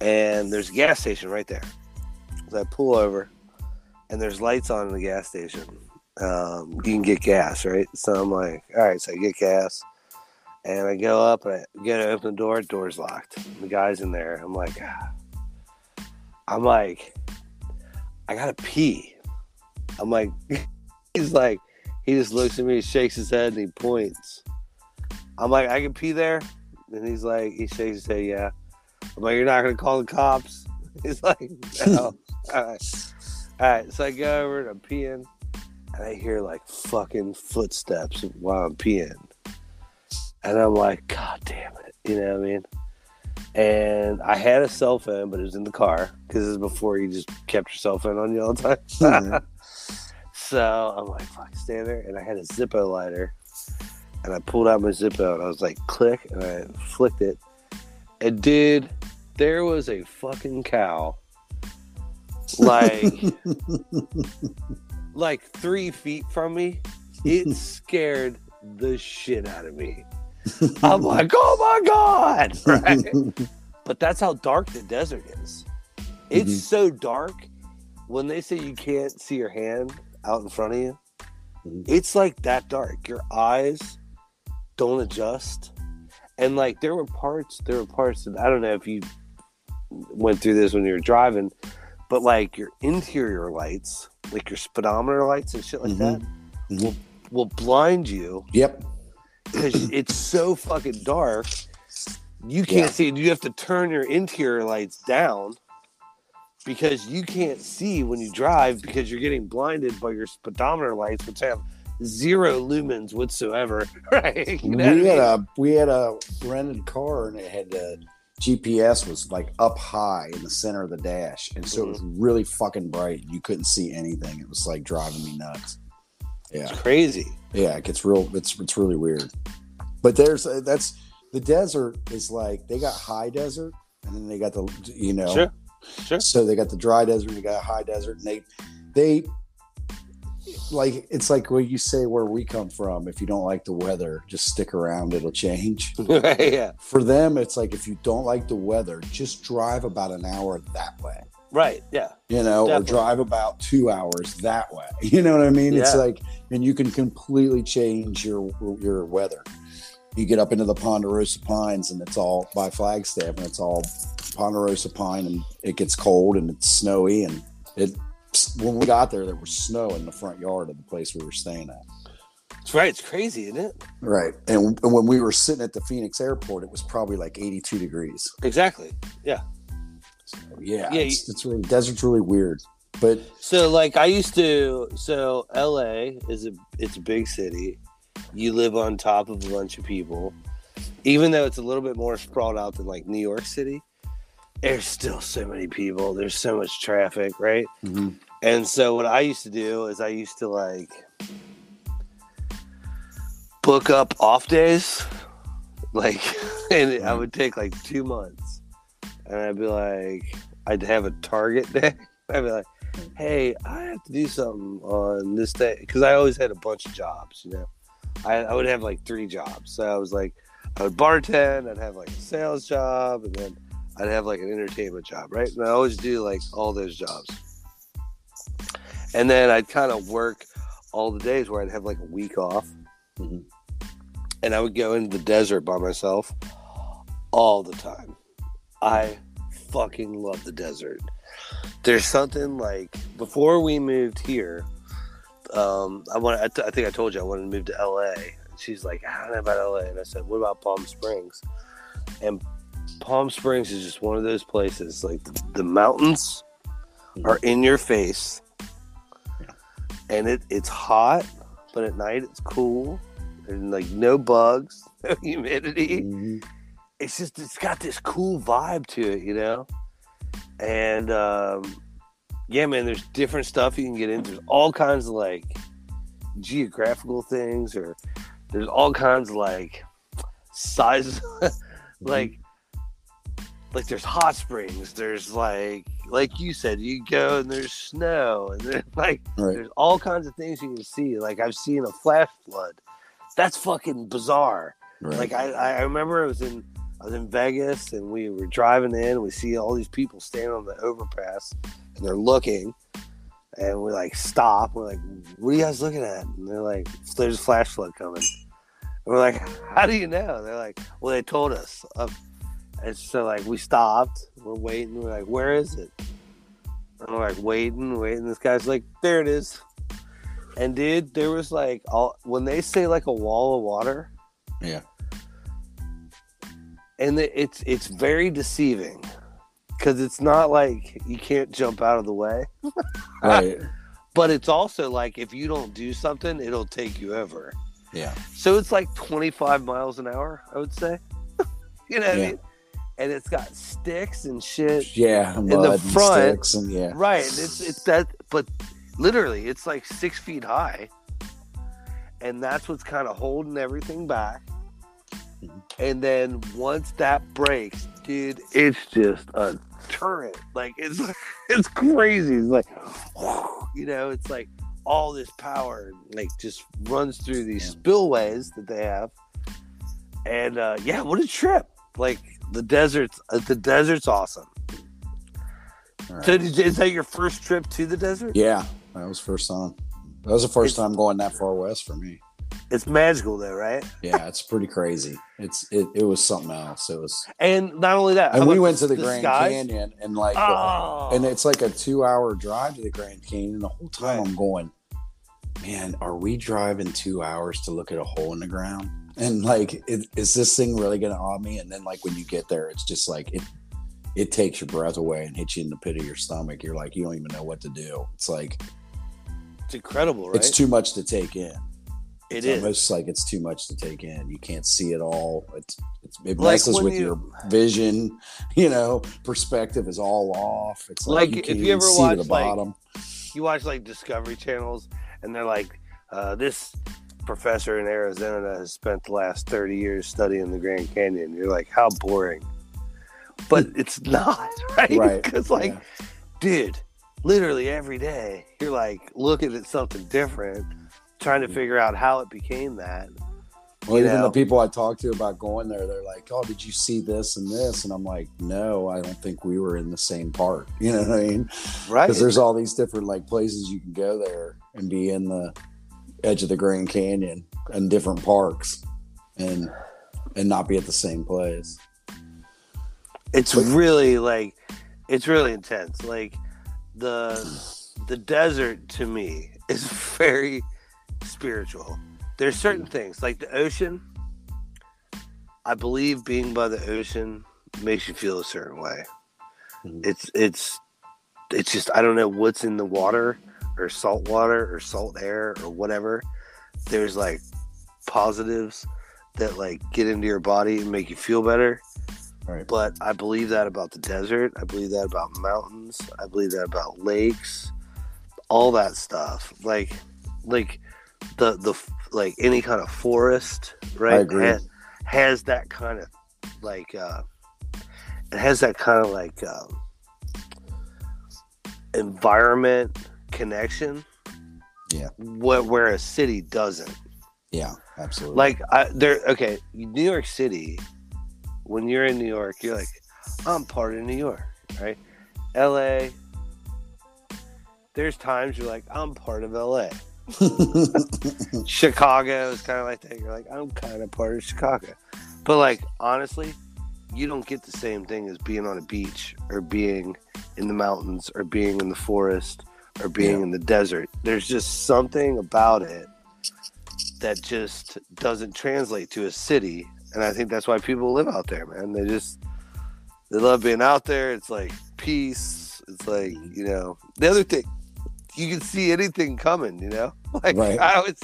and there's a gas station right there. So I pull over, and there's lights on in the gas station. You can get gas, right? So I'm like, all right, so I get gas. And I go up and I go to open the door. Door's locked. The guy's in there. I'm like, I gotta pee. I'm like, he just looks at me, shakes his head, and he points. I'm like, I can pee there? And he's like, he shakes his head, yeah. I'm like, you're not gonna call the cops? He's like, no. All right. So I go over and I'm peeing, and I hear like fucking footsteps while I'm peeing. And I'm like, God damn it. You know what I mean? And I had a cell phone, but it was in the car. Because this is before you just kept your cell phone on you all the time. Mm-hmm. So I'm like, fuck, stand there. And I had a Zippo lighter. And I pulled out my Zippo. And I was like, click. And I flicked it. And dude, there was a fucking cow. Like, 3 feet from me. It scared the shit out of me. I'm like, oh my God! Right? But that's how dark the desert is. It's mm-hmm. so dark. When they say you can't see your hand out in front of you, mm-hmm. it's like that dark. Your eyes don't adjust. And like there were parts that I don't know if you went through this when you were driving, but like your interior lights, like your speedometer lights and shit like mm-hmm. that, mm-hmm. will blind you. Yep. Because it's so fucking dark, you can't see. You have to turn your interior lights down because you can't see when you drive because you're getting blinded by your speedometer lights, which have zero lumens whatsoever. Right? You know we had a rented car and it had a GPS was like up high in the center of the dash, and so mm-hmm. it was really fucking bright. You couldn't see anything. It was like driving me nuts. Yeah. It's crazy. Yeah, it gets real. It's really weird. But that's the desert is like they got high desert and then they got the sure. So they got the dry desert, they got high desert, and they like it's like what you say where we come from. If you don't like the weather, just stick around; it'll change. Yeah. For them, it's like if you don't like the weather, just drive about an hour that way. Right, yeah. Definitely. Or drive about 2 hours that way. You know what I mean? Yeah. It's like, and you can completely change your weather. You get up into the Ponderosa Pines and it's all by Flagstaff and it's all Ponderosa Pine and it gets cold and it's snowy. And when we got there was snow in the front yard of the place we were staying at. That's right. It's crazy, isn't it? Right. And when we were sitting at the Phoenix airport, it was probably like 82 degrees. Exactly. Yeah. Yeah, it's really, desert's really weird. But so, like, LA is it's a big city. You live on top of a bunch of people, even though it's a little bit more sprawled out than like New York City. There's still so many people. There's so much traffic, right? Mm-hmm. And so, what I used to do is I used to like book up off days, like, and I would take like 2 months. And I'd be like, I'd have a target day. I'd be like, hey, I have to do something on this day. Because I always had a bunch of jobs, you know. I would have like 3 jobs. So I was like, I would bartend. I'd have like a sales job. And then I'd have like an entertainment job, right? And I always do like all those jobs. And then I'd kind of work all the days where I'd have like a week off, mm-hmm. and I would go into the desert by myself all the time. I fucking love the desert. There's something like, before we moved here, I think I told you I wanted to move to LA. She's like, I don't know about LA. And I said, what about Palm Springs? And Palm Springs is just one of those places, like the mountains are in your face, and it's hot, but at night it's cool. There's like no bugs, no humidity. Mm-hmm. It's just, it's got this cool vibe to it, you know? And, yeah, man, there's different stuff you can get into. There's all kinds of like geographical things, or there's all kinds of like sizes, like there's hot springs, there's like you said, you go and there's snow, and there's like there's all kinds of things you can see. Like I've seen a flash flood. That's fucking bizarre. Right. Like I remember I was in Vegas, and we were driving in, and we see all these people standing on the overpass, and they're looking, and we like stop. We're like, what are you guys looking at? And they're like, there's a flash flood coming. And we're like, how do you know? And they're like, well, they told us. And so like we stopped. We're waiting. We're like, where is it? And we're like waiting. This guy's like, there it is. And dude, there was like when they say like a wall of water. Yeah. And it's very deceiving, because it's not like you can't jump out of the way. Right. But it's also like if you don't do something, it'll take you over. Yeah. So it's like 25 miles an hour, I would say. You know what I mean? And it's got sticks and shit. Yeah. In the front. And sticks and Right. And it's that, but literally it's like 6 feet high. And that's what's kind of holding everything back. And then once that breaks, dude, it's just a turret. Like it's crazy. It's like, you know, it's like all this power like just runs through these spillways that they have. And what a trip! Like the desert's awesome. Right. So is that your first trip to the desert? Yeah, that was first time. That was the first time going that far west for me. It's magical though, right? Yeah, it's pretty crazy. It was something else. It was, and not only that, and we went to the Grand Canyon, and like, and it's like a 2-hour drive to the Grand Canyon. The whole time I'm going, man, are we driving 2 hours to look at a hole in the ground? And like, is this thing really going to awe me? And then like when you get there, it's just like it takes your breath away and hits you in the pit of your stomach. You're like, you don't even know what to do. It's like, it's incredible, right? It's too much to take in. It's almost like it's too much to take in. You can't see it all. It messes with your vision. You know, perspective is all off. It's like if you ever watch like Discovery Channels, and they're like, this professor in Arizona has spent the last 30 years studying the Grand Canyon. You're like, how boring. But it's not, right? Because dude, literally every day you're like looking at something different, trying to figure out how it became that. Well, even the people I talked to about going there, they're like, oh, did you see this and this? And I'm like, no, I don't think we were in the same park. You know what I mean? Right. Because there's all these different like places you can go there and be in the edge of the Grand Canyon and different parks and not be at the same place. It's really intense. Like the desert to me is very spiritual. There's certain things like the ocean. I believe being by the ocean makes you feel a certain way. It's just, I don't know what's in the water, or salt water or salt air or whatever. There's like positives that like get into your body and make you feel better. Right. But I believe that about the desert. I believe that about mountains. I believe that about lakes, all that stuff. Like the like any kind of forest, right? I agree. Has that kind of like it has that kind of like environment connection. Yeah. Where a city doesn't. Yeah, absolutely. Like New York City, when you're in New York, you're like, I'm part of New York, right? LA, there's times you're like, I'm part of LA. Chicago is kind of like that. You're like, I'm kind of part of Chicago. But, like, honestly, you don't get the same thing as being on a beach or being in the mountains or being in the forest or being in the desert. There's just something about it that just doesn't translate to a city. And I think that's why people live out there, man. They love being out there. It's like peace. It's like, you know, the other thing, you can see anything coming, you know? Like, right. I always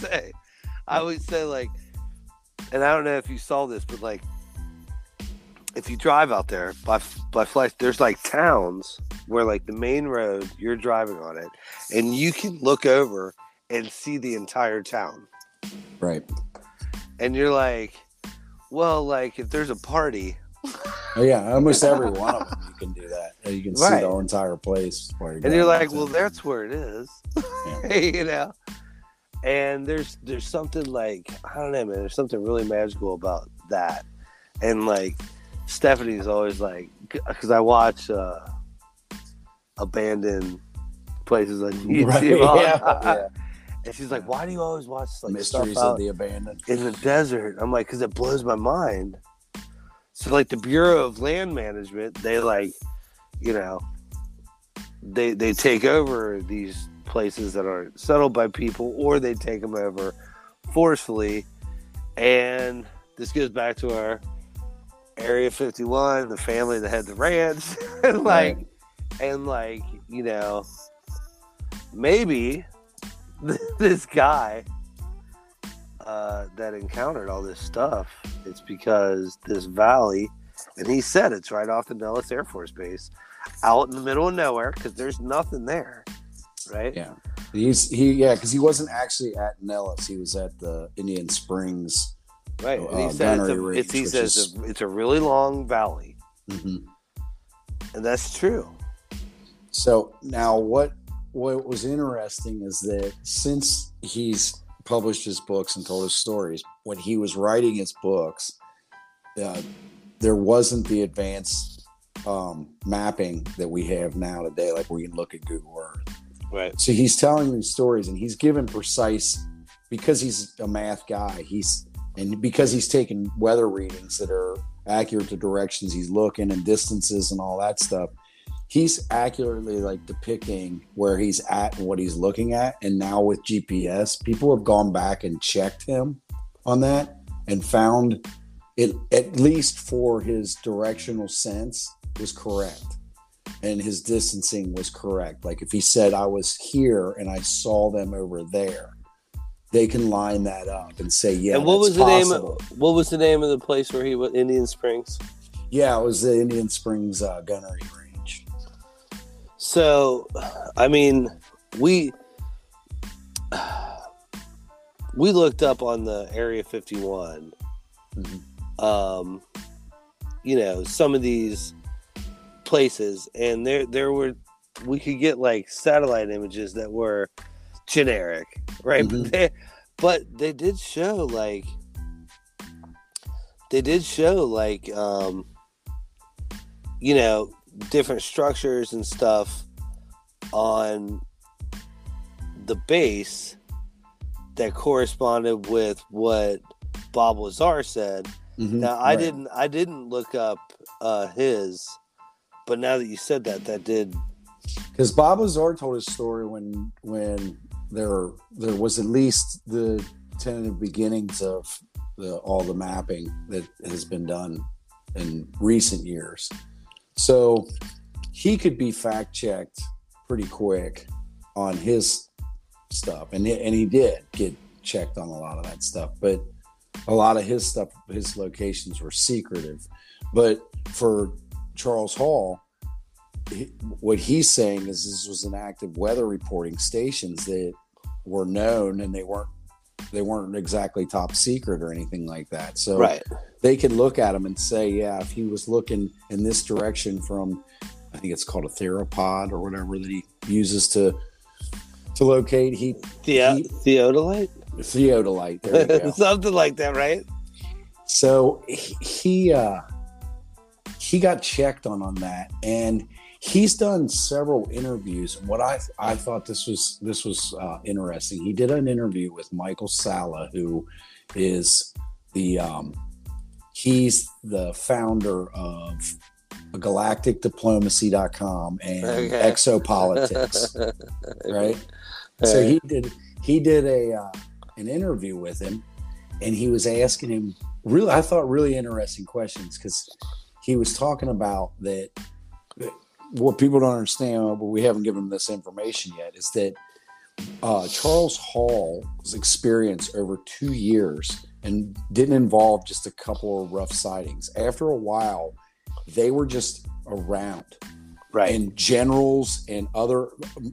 say, like, and I don't know if you saw this, but, like, if you drive out there by flight, there's, like, towns where, like, the main road, you're driving on it, and you can look over and see the entire town. Right. And you're like, well, like, if there's a party... Oh, yeah, almost every one of them you can do that. You can see the whole entire place. And you're like, well, that's where it is. Yeah. You know? And there's something like, I don't know, man, there's something really magical about that. And, like, Stephanie's always like, because I watch Abandoned Places on YouTube. Right. Yeah. And she's like, why do you always watch, like, Mysteries stuff of the Abandoned in the desert? I'm like, because it blows my mind. So, like, the Bureau of Land Management, they, like, you know, they take over these places that aren't settled by people, or they take them over forcefully. And this goes back to our Area 51, the family that had the ranch. and, you know, maybe this guy... that encountered all this stuff, it's because this valley, and he said it's right off the Nellis Air Force Base, out in the middle of nowhere, because there's nothing there, right? Yeah, because he wasn't actually at Nellis; he was at the Indian Springs, right? And he said it's a really long valley, and that's true. So now, what was interesting is that since he's published his books and told his stories, when he was writing his books, there wasn't the advanced mapping that we have now today, like where you can look at Google Earth. Right. So he's telling these stories, and he's given precise, because he's a math guy, because he's taken weather readings that are accurate to directions he's looking and distances and all that stuff. He's accurately, like, depicting where he's at and what he's looking at. And now with GPS, people have gone back and checked him on that and found it, at least for his directional sense, was correct. And his distancing was correct. Like, if he said, I was here and I saw them over there, they can line that up and say, yeah, and what was the name of the place where he was? Indian Springs? Yeah, it was the Indian Springs gunnery range. So, I mean, we looked up on the Area 51, you know, some of these places, and we could get, like, satellite images that were generic, right? Mm-hmm. But they did show, like, you know, different structures and stuff on the base that corresponded with what Bob Lazar said. Mm-hmm, now I didn't look up his, but now that you said that did, because Bob Lazar told his story when there was at least the tentative beginnings of all the mapping that has been done in recent years. So he could be fact-checked pretty quick on his stuff. And he did get checked on a lot of that stuff. But a lot of his stuff, his locations were secretive. But for Charles Hall, what he's saying is this was an active weather reporting stations that were known, and they weren't exactly top secret or anything like that. So they could look at him and say, yeah, if he was looking in this direction from, I think it's called a theropod or whatever that he uses to locate. Theodolite? Theodolite. There you go. Something like that, right? So he got checked on that. And He's done several interviews, and what I thought this was interesting. He did an interview with Michael Salla, who is the founder of galacticdiplomacy.com and exopolitics, right? So he did an interview with him, and he was asking him really interesting questions, because he was talking about that. What people don't understand, but we haven't given them this information yet, is that Charles Hall's experience over 2 years and didn't involve just a couple of rough sightings. After a while, they were just around, right? And generals and other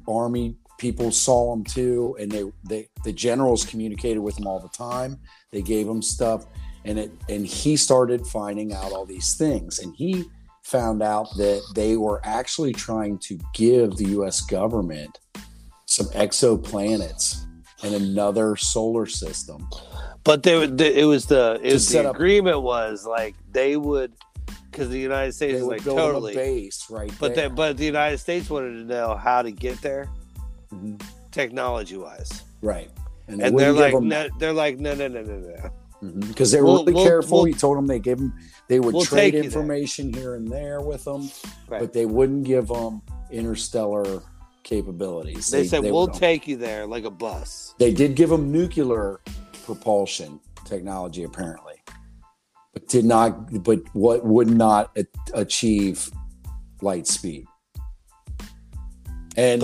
army people saw them too, and the generals communicated with them all the time. They gave them stuff, and he started finding out all these things, and he found out that they were actually trying to give the U.S. government some exoplanets and another solar system. But the agreement was like they would, because the United States is like totally a base right there. But the United States wanted to know how to get there, mm-hmm. technology wise, right? And they're like, no. Because they were really careful. He told them they would trade information here and there with them, right. But they wouldn't give them interstellar capabilities. They said, we'll take you there like a bus. They did give them nuclear propulsion technology, apparently, but would not achieve light speed. And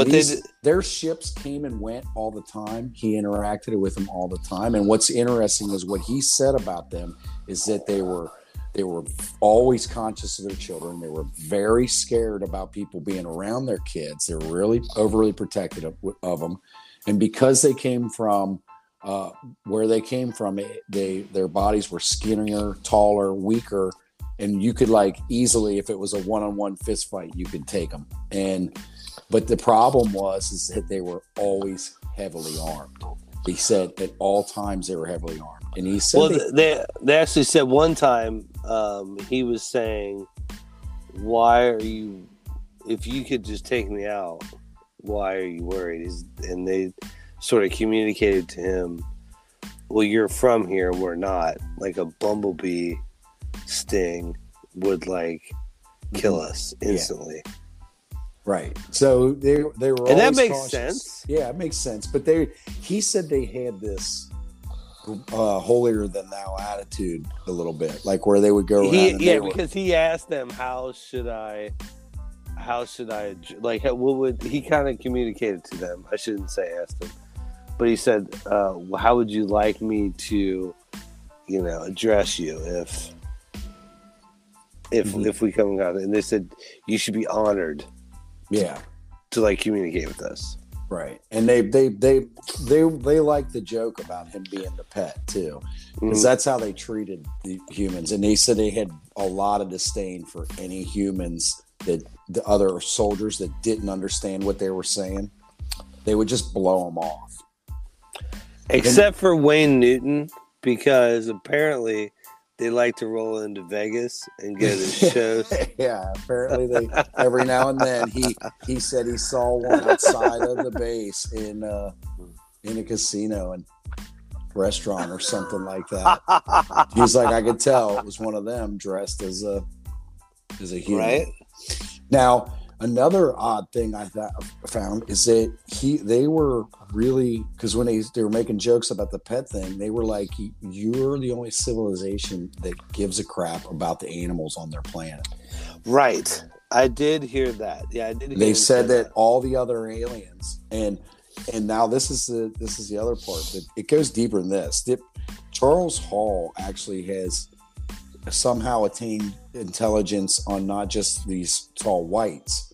their ships came and went all the time. He interacted with them all the time. And what's interesting is what he said about them is that they were always conscious of their children. They were very scared about people being around their kids. They were really overly protective of them. And because they came from where they came from, their bodies were skinnier, taller, weaker. And you could easily, if it was a one-on-one fist fight, you could take them. But the problem was that they were always heavily armed. He said at all times they were heavily armed, and he said, "Well, they actually said one time he was saying, why are you? If you could just take me out, why are you worried?" And they sort of communicated to him, "Well, you're from here, we're not. Like a bumblebee sting would kill us instantly." Yeah. Right. So they were always cautious. And that makes sense. Yeah, it makes sense. But he said they had this holier than thou attitude a little bit, where they would go around. Because he asked them, he kind of communicated to them. I shouldn't say asked them, but he said, how would you like me to, address you if we come out? And they said, you should be honored. Yeah, to communicate with us, right? And they like the joke about him being the pet too, because that's how they treated the humans. And they said they had a lot of disdain for any humans, that the other soldiers that didn't understand what they were saying. They would just blow them off, except for Wayne Newton, because apparently they like to roll into Vegas and go to shows. Yeah, apparently they every now and then. He said he saw one outside of the base in a casino and restaurant or something like that. He was like, I could tell it was one of them dressed as a human. Right? Now, another odd thing I found is that they were really, because when they were making jokes about the pet thing, they were like, you're the only civilization that gives a crap about the animals on their planet. Right. I did hear that. Yeah, I did hear they said that all the other aliens, and now this is the other part, but it goes deeper than this. Charles Hall actually has somehow attained intelligence on not just these tall whites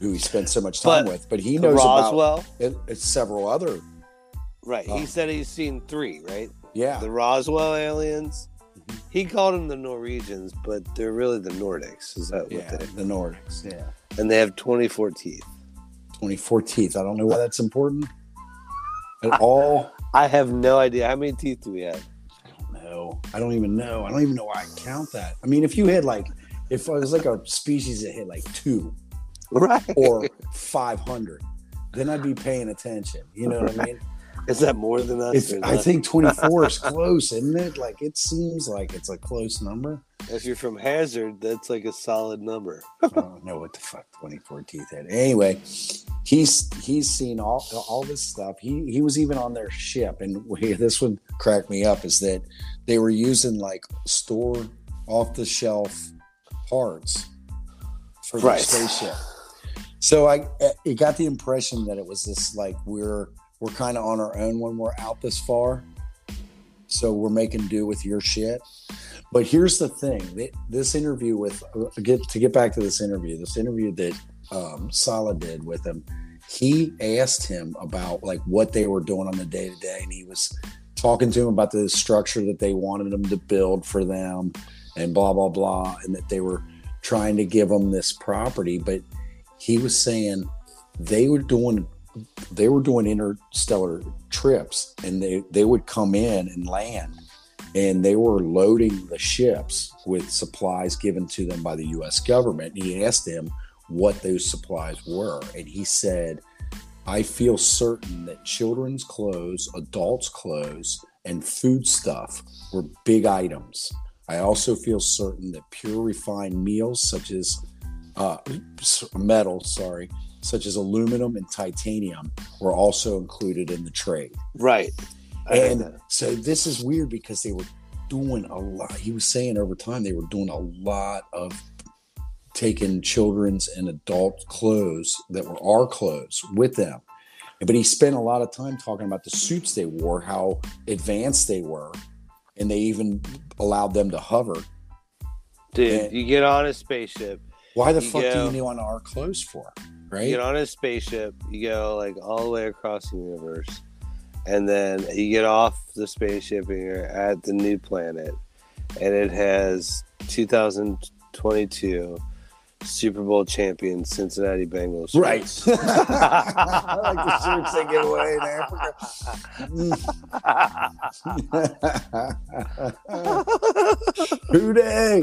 who he spent so much time with, but he knows Roswell, it's several other. Right. He said he's seen three, right? Yeah. The Roswell aliens. Mm-hmm. He called them the Norwegians, but they're really the Nordics. Is that what they are? The Nordics, yeah. And they have 24 teeth. 24 teeth. I don't know why that's important at all. I have no idea. How many teeth do we have? I don't even know. I don't even know why I count that. I mean, if I was a species that had two, right, or 500, then I'd be paying attention. You know what I mean? Is that more than us? I think 24 is close, isn't it? Like, it seems like it's a close number. If you're from Hazard, that's like a solid number. I don't know what the fuck 24 teeth had. Anyway, he's seen all this stuff. He was even on their ship, and this would crack me up, is that they were using like store off-the-shelf parts for their spaceship. So it got the impression that it was this like we're kind of on our own when we're out this far, so we're making do with your shit. But here's the thing: this interview with this interview that Salla did with him, he asked him about like what they were doing on the day to day, and he was talking to him about the structure that they wanted him to build for them, and blah blah blah, and that they were trying to give him this property, but he was saying they were doing interstellar trips, and they would come in and land, and they were loading the ships with supplies given to them by the U.S. government. And he asked him what those supplies were, and he said, I feel certain that children's clothes, adults' clothes, and food stuff were big items. I also feel certain that pure refined meals such as metal, such as aluminum and titanium were also included in the trade. Right. And so this is weird because they were doing a lot. He was saying over time they were doing a lot of taking children's and adult clothes that were our clothes with them. But he spent a lot of time talking about the suits they wore, how advanced they were, and they even allowed them to hover. Dude, you get on a spaceship. Why the fuck do you want our clothes for? Right? You get on a spaceship, you go like all the way across the universe, and then you get off the spaceship and you're at the new planet, and it has 2022 Super Bowl champion Cincinnati Bengals. Right. I like the shirts they give away in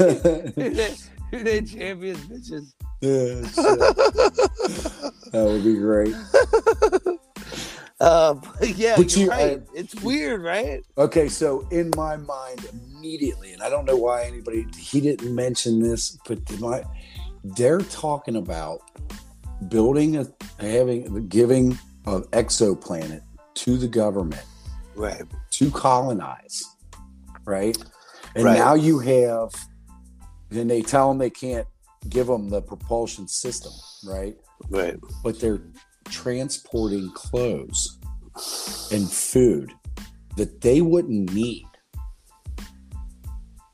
Africa. Who day champions, bitches. That would be great. But you're right. It's weird, right? Okay, so in my mind immediately, and I don't know why he didn't mention this, but they're talking about giving an exoplanet to the government, right, to colonize, right? And now you have, then they tell them they can't give them the propulsion system, right? Right. But they're transporting clothes and food that they wouldn't need.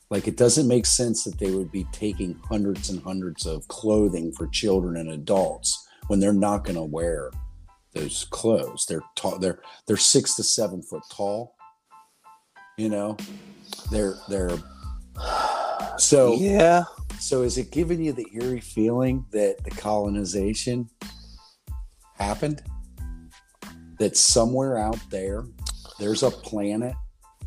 Like, it doesn't make sense that they would be taking hundreds and hundreds of clothing for children and adults when they're not going to wear those clothes. They're tall. They're 6 to 7 foot tall. You know, they're so yeah. So is it giving you the eerie feeling that the colonization happened? That somewhere out there, there's a planet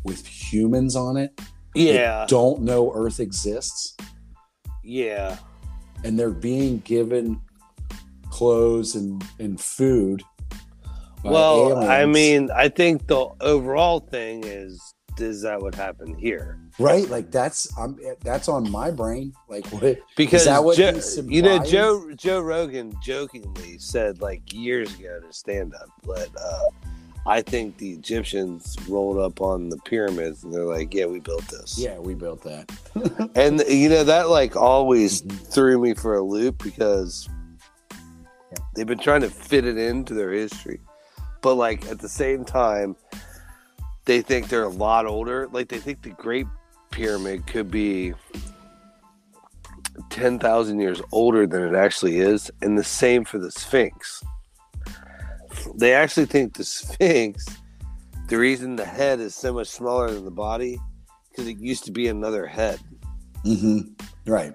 with humans on it? Yeah. That don't know Earth exists? Yeah. And they're being given clothes and food by aliens. I mean, I think the overall thing is that what happened here? Right, like that's on my brain. Like, what? Because is that what Joe Rogan jokingly said like years ago to stand up, but I think the Egyptians rolled up on the pyramids and they're like, "Yeah, we built this. Yeah, we built that." And that like always threw me for a loop because they've been trying to fit it into their history, but like at the same time, they think they're a lot older. Like, they think the Great Pyramid could be 10,000 years older than it actually is. And the same for the Sphinx. They actually think the Sphinx, the reason the head is so much smaller than the body, because it used to be another head. Mm-hmm. Right.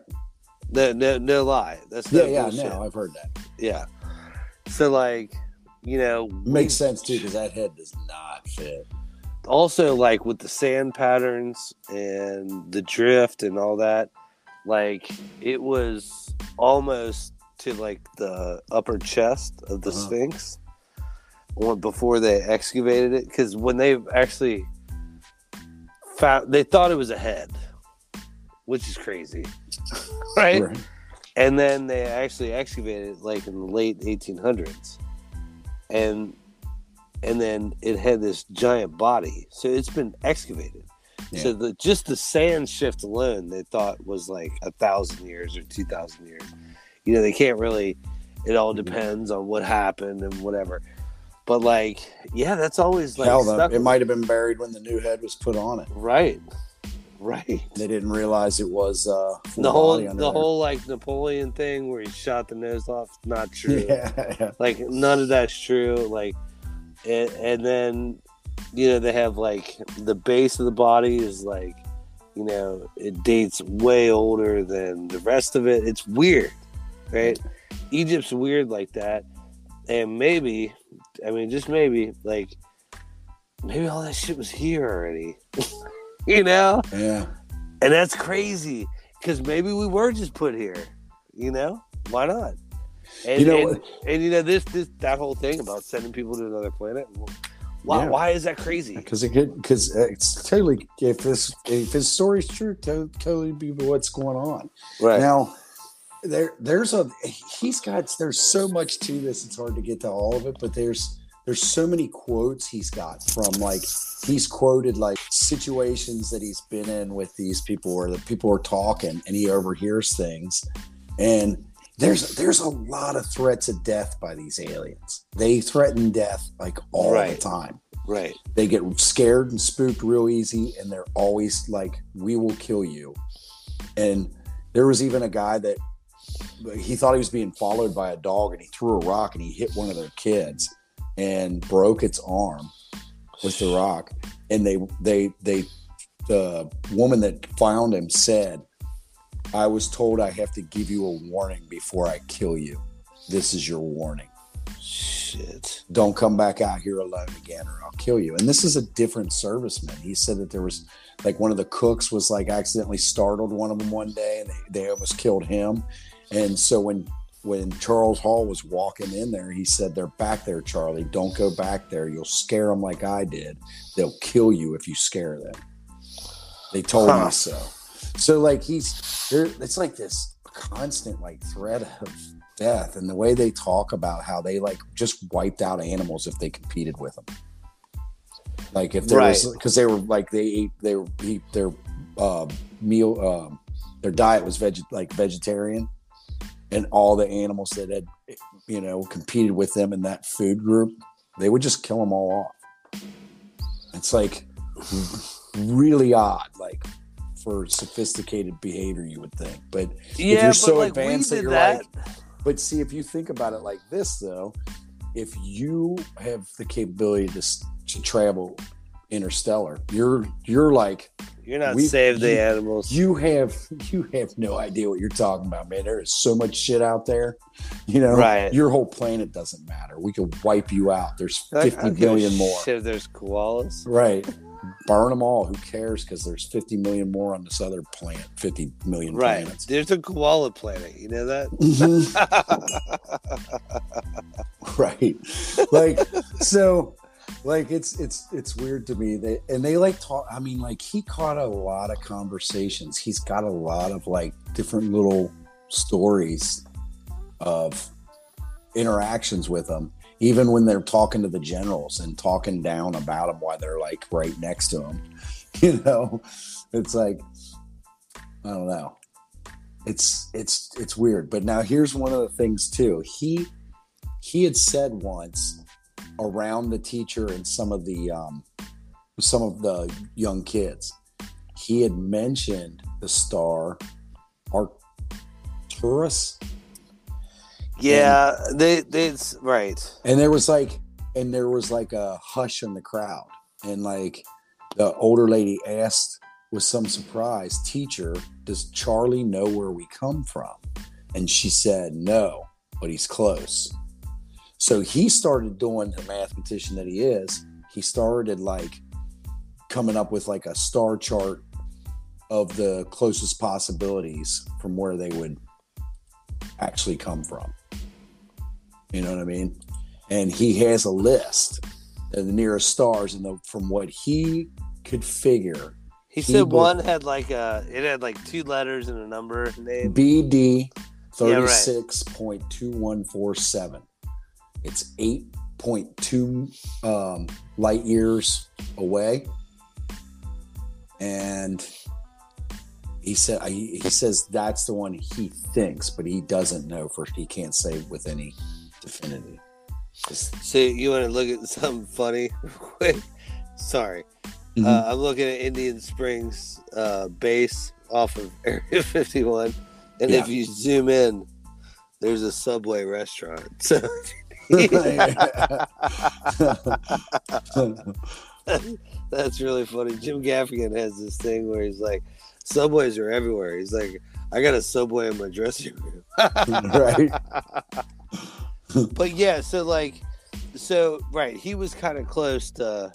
No lie. That's bullshit. No, I've heard that. Yeah. So, like, makes sense, too, because that head does not fit. Also, like with the sand patterns and the drift and all that, Like, it was almost to, like, the upper chest of the Sphinx or before they excavated it. Because when they actually found, they thought it was a head, which is crazy, right? Right. And then they actually excavated it, like, in the late 1800s. And then it had this giant body. So it's been excavated. Yeah. So just the sand shift alone, they thought was like 1,000 years or 2,000 years. You know, they can't really, it all depends on what happened and whatever. But like, yeah, that's always like, it might have been buried when the new head was put on it. Right. Right. They didn't realize it was the whole like Napoleon thing where he shot the nose off. Not true. Yeah. Like, none of that's true. Like, and then, you know, they have like the base of the body is like, you know, it dates way older than the rest of it. It's weird, right? Egypt's weird like that. And maybe, I mean, just maybe, like, maybe all that shit was here already. You know? Yeah. And that's crazy, because maybe we were just put here. You know? Why not? And you know, and you know, that whole thing about sending people to another planet. Why? Yeah. Why is that crazy? Because it's totally, if this story's true, totally be what's going on. Right now, there's so much to this. It's hard to get to all of it, but there's so many quotes he's got from, like, he's quoted, like, situations that he's been in with these people or that people are talking and he overhears things. And there's a lot of threats of death by these aliens. They threaten death, like, all the time. Right. They get scared and spooked real easy, and they're always like, we will kill you. And there was even a guy that he thought he was being followed by a dog, and he threw a rock and he hit one of their kids and broke its arm with the rock. And the woman that found him said, I was told I have to give you a warning before I kill you. This is your warning. Shit. Don't come back out here alone again or I'll kill you. And this is a different serviceman. He said that there was, like, one of the cooks was, like, accidentally startled one of them one day and they almost killed him. And so when Charles Hall was walking in there, he said, they're back there, Charlie. Don't go back there. You'll scare them like I did. They'll kill you if you scare them. They told me so. So, like, it's like this constant, like, threat of death, and the way they talk about how they, like, just wiped out animals if they competed with them. Like, if there was, because they were, like, their diet was vegetarian, and all the animals that had, you know, competed with them in that food group, they would just kill them all off. It's, like, really odd, like, for sophisticated behavior, you would think, but yeah, if you're so, like, advanced that you're that. Like, but see, if you think about it like this, though, if you have the capability to travel interstellar, you're like, you're not save the animals. You have no idea what you're talking about, man. There is so much shit out there, you know. Right. Your whole planet doesn't matter. We could wipe you out. There's 50 billion more. If there's koalas, right. Burn them all. Who cares? Because there's 50 million more on this other planet. 50 million planets. There's a koala planet. You know that? Mm-hmm. Right. Like, so, like, it's weird to me. They like talk. I mean, like, he caught a lot of conversations. He's got a lot of, like, different little stories of interactions with them. Even when they're talking to the generals and talking down about them while they're, like, right next to them, you know, it's like, I don't know. It's weird. But now here's one of the things too. He had said once around the teacher and some of the young kids, he had mentioned the star Arcturus. Yeah, and it's right. And there was like a hush in the crowd. And, like, the older lady asked with some surprise, teacher, does Charlie know where we come from? And she said, no, but he's close. So he started doing, the mathematician that he is, he started, like, coming up with, like, a star chart of the closest possibilities from where they would actually come from. You know what I mean? And he has a list of the nearest stars, and from what he could figure, he said one had it had two letters and a number. Name. BD 36.2147. It's 8.2 light years away, and he said he says that's the one he thinks, but he doesn't know for he can't say with any definitive. So you want to look at something funny? Sorry. Mm-hmm. I'm looking at Indian Springs base off of Area 51, and if you zoom in, there's a Subway restaurant. So that's really funny. Jim Gaffigan has this thing where he's like, Subways are everywhere. He's like, I got a Subway in my dressing room. Right. But yeah, so he was kind of close to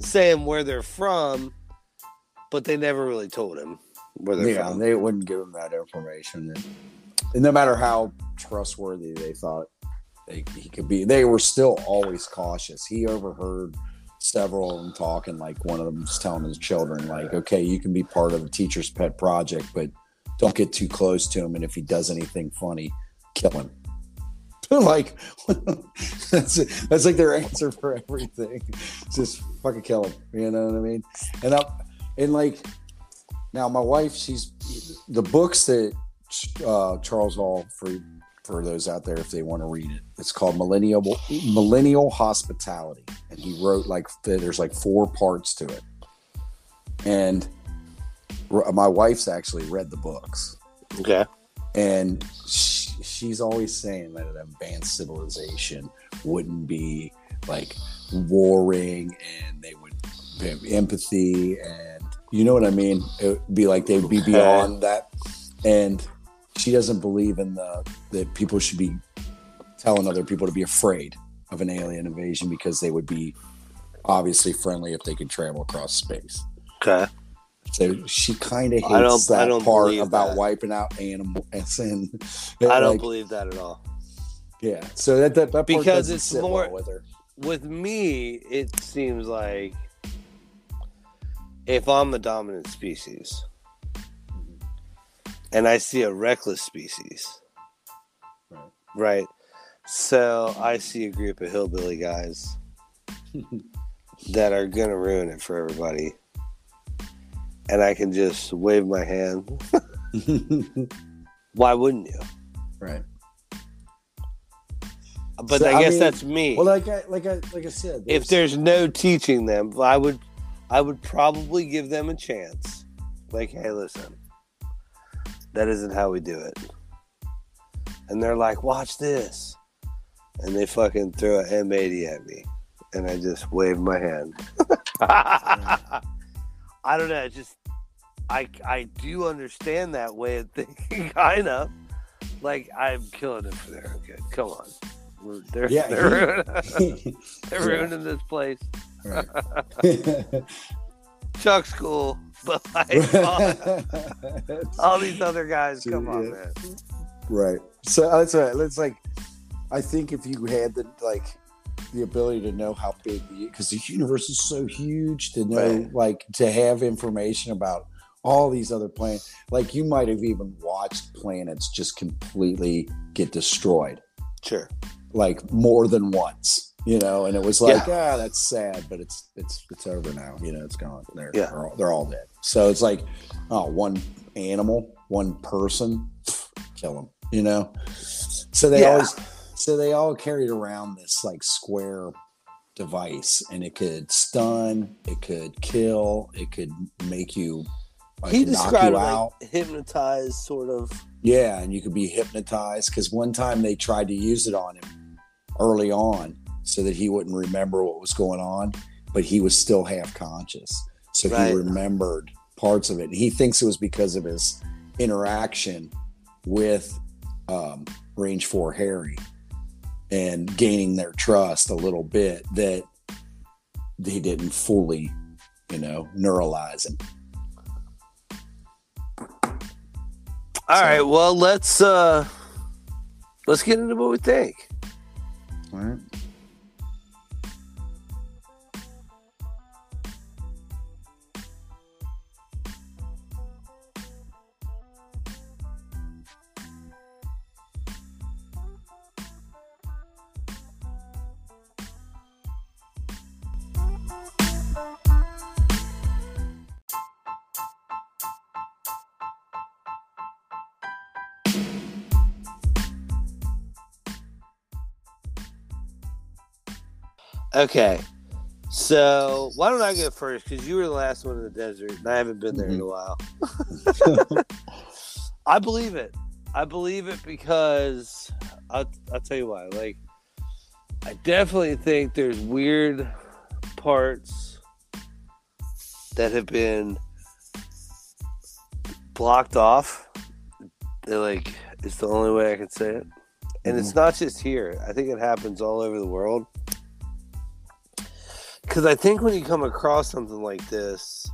saying where they're from, but they never really told him where they're from. They wouldn't give him that information, and no matter how trustworthy they thought he could be, they were still always cautious. He overheard several of them talking. Like one of them was telling his children, like, okay, you can be part of a teacher's pet project, but don't get too close to him, and if he does anything funny, kill him. Like that's like their answer for everything. Just fucking kill him. You know what I mean? And now my wife, she's the books that Charles Hall, for those out there if they want to read it, it's called Millennial Hospitality, and he wrote there's 4 parts to it, and my wife's actually read the books. Okay, and she's always saying that an advanced civilization wouldn't be warring, and they would have empathy, and you know what I mean? It would be like they'd be beyond that. And she doesn't believe in that people should be telling other people to be afraid of an alien invasion, because they would be obviously friendly if they could travel across space. Okay. So she kind of hates that part about wiping out animals, and I don't believe that at all. Yeah, so that because it's more with her. With me, it seems like if I'm the dominant species and I see a reckless species, right? So I see a group of hillbilly guys that are gonna ruin it for everybody. And I can just wave my hand. Why wouldn't you? Right. But so, I guess that's me. Well, like I said, if there's no teaching them, I would probably give them a chance. Like, hey, listen, that isn't how we do it. And they're like, watch this, and they fucking throw an M80 at me, and I just wave my hand. I don't know. Just. I do understand that way of thinking, kind of. Like, I'm killing it for their own good. Come on. They're ruining this place. Right. Chuck's cool, but all these other guys, come on, man. Right. So that's right. It's I think if you had the ability to know how big, because the universe is so huge, to know, to have information about all these other planets. Like, you might have even watched planets just completely get destroyed. Sure. More than once, and it was that's sad, but it's over now. It's gone. They're all dead. So it's one animal, one person, kill them, So they always... So they all carried around this square device, and it could stun, it could kill, it could make you he described knock you out. Hypnotized, sort of. Yeah, and you could be hypnotized, because one time they tried to use it on him early on so that he wouldn't remember what was going on, but he was still half conscious. So he remembered parts of it. And he thinks it was because of his interaction with Range 4 Harry, and gaining their trust a little bit, that he didn't fully, neuralize him. All right. Well, let's get into what we think. All right. Okay, so why don't I go first? Because you were the last one in the desert, and I haven't been there in a while. I believe it. I believe it because I'll tell you why. Like, I definitely think there's weird parts that have been blocked off. They're like, it's the only way I can say it. And it's not just here. I think it happens all over the world. Because I think when you come across something like this,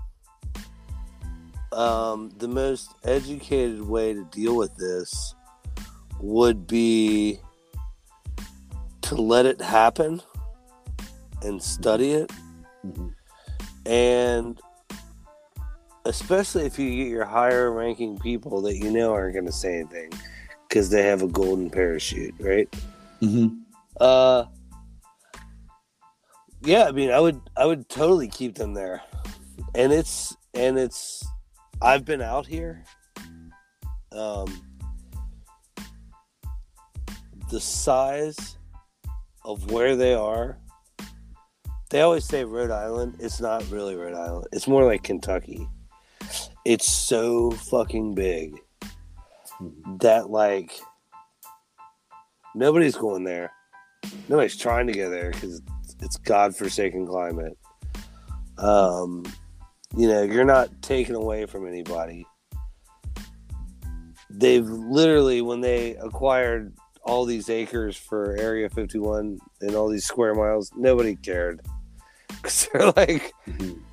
the most educated way to deal with this would be to let it happen and study it. Mm-hmm. And especially if you get your higher ranking people that you know aren't going to say anything because they have a golden parachute, right? Mm-hmm. Yeah, I mean, I would totally keep them there, and it's. I've been out here. The size of where they are. They always say Rhode Island. It's not really Rhode Island. It's more like Kentucky. It's so fucking big that like nobody's going there. Nobody's trying to go there because it's godforsaken climate. You know, you're not taken away from anybody. They've literally, when they acquired all these acres for Area 51 and all these square miles, nobody cared. Because they're like,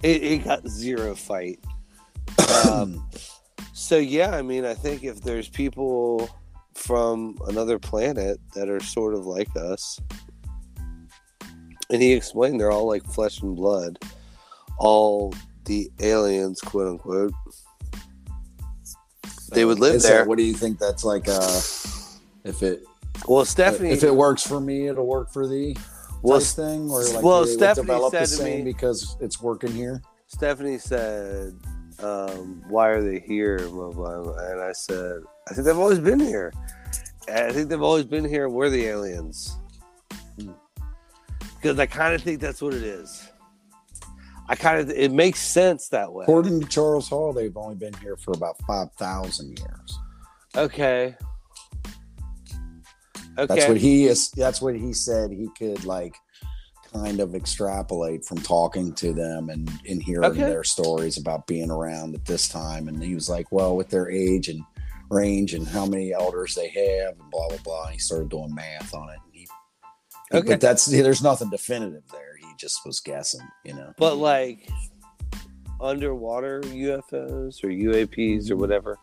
it got zero fight. So, yeah, I mean, I think if there's people from another planet that are sort of like us, and he explained they're all like flesh and blood. All the aliens, quote unquote. They would live there. What do you think that's like? If it... Well, Stephanie... If it works for me, it'll work for thee. Well, thing? Or like well Stephanie develop said the same to me... Because it's working here? Stephanie said, why are they here? Blah, blah, blah. And I said, I think they've always been here. I think they've always been here. We're the aliens. Because I kind of think that's what it is. It makes sense that way. According to Charles Hall, they've only been here for about 5,000 years. Okay. That's what he said. He could like kind of extrapolate from talking to them and hearing their stories about being around at this time. And he was like, well, with their age and range and how many elders they have and blah blah blah. And he started doing math on it. Okay. But there's nothing definitive there. He just was guessing, you know. But like underwater UFOs or UAPs or whatever,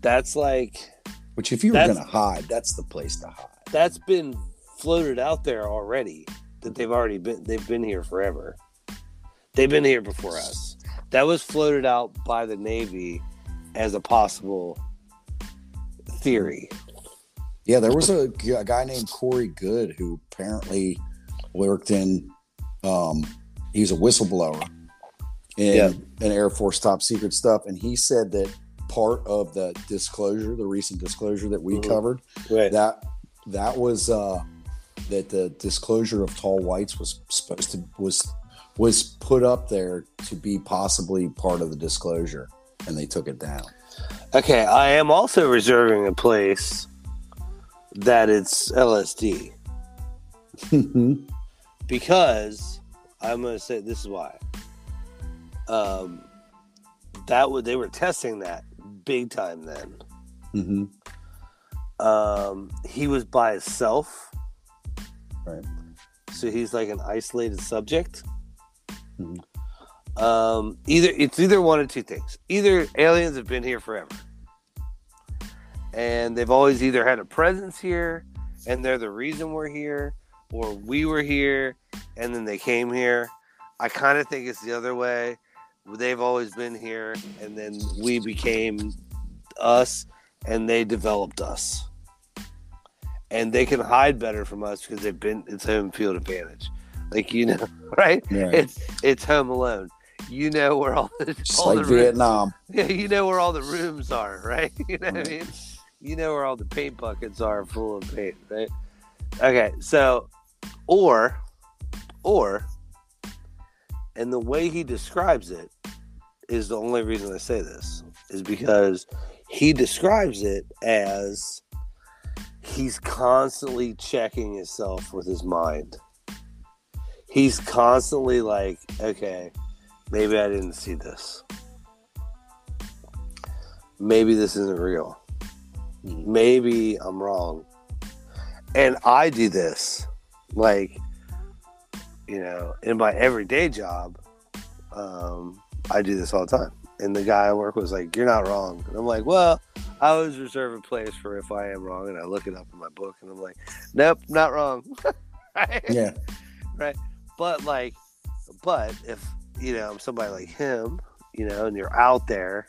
that's like. Which, if you were going to hide, that's the place to hide. That's been floated out there already. That they've been here forever. They've been here before us. That was floated out by the Navy as a possible theory. Yeah, there was a guy named Corey Good who apparently worked in, he's a whistleblower in Air Force top secret stuff. And he said that part of the disclosure, the recent disclosure that we covered, that was that the disclosure of tall whites was put up there to be possibly part of the disclosure. And they took it down. Okay, I am also reserving a place... that it's LSD. Because I'm going to say this is why. They were testing that big time then. He was by himself. Right. So he's like an isolated subject. Either one of two things. Either aliens have been here forever and they've always either had a presence here, and they're the reason we're here, or we were here, and then they came here. I kind of think it's the other way. They've always been here, and then we became us, and they developed us. And they can hide better from us because they've been, it's home field advantage. Like, you know, right? Yeah. It's home alone. You know where all the Vietnam. Rooms, yeah, you know where all the rooms are, right? You know what I mean? You know where all the paint buckets are full of paint, right? Okay, so or and the way he describes it is the only reason I say this, is because he describes it as he's constantly checking himself with his mind. He's constantly like, okay, maybe I didn't see this. Maybe this isn't real. Maybe I'm wrong. And I do this, like, you know, in my everyday job, I do this all the time. And the guy I work with was like, you're not wrong. And I'm like, well, I always reserve a place for if I am wrong. And I look it up in my book and I'm like, nope, not wrong. Right? Yeah. Right. But if, you know, I'm somebody like him, you know, and you're out there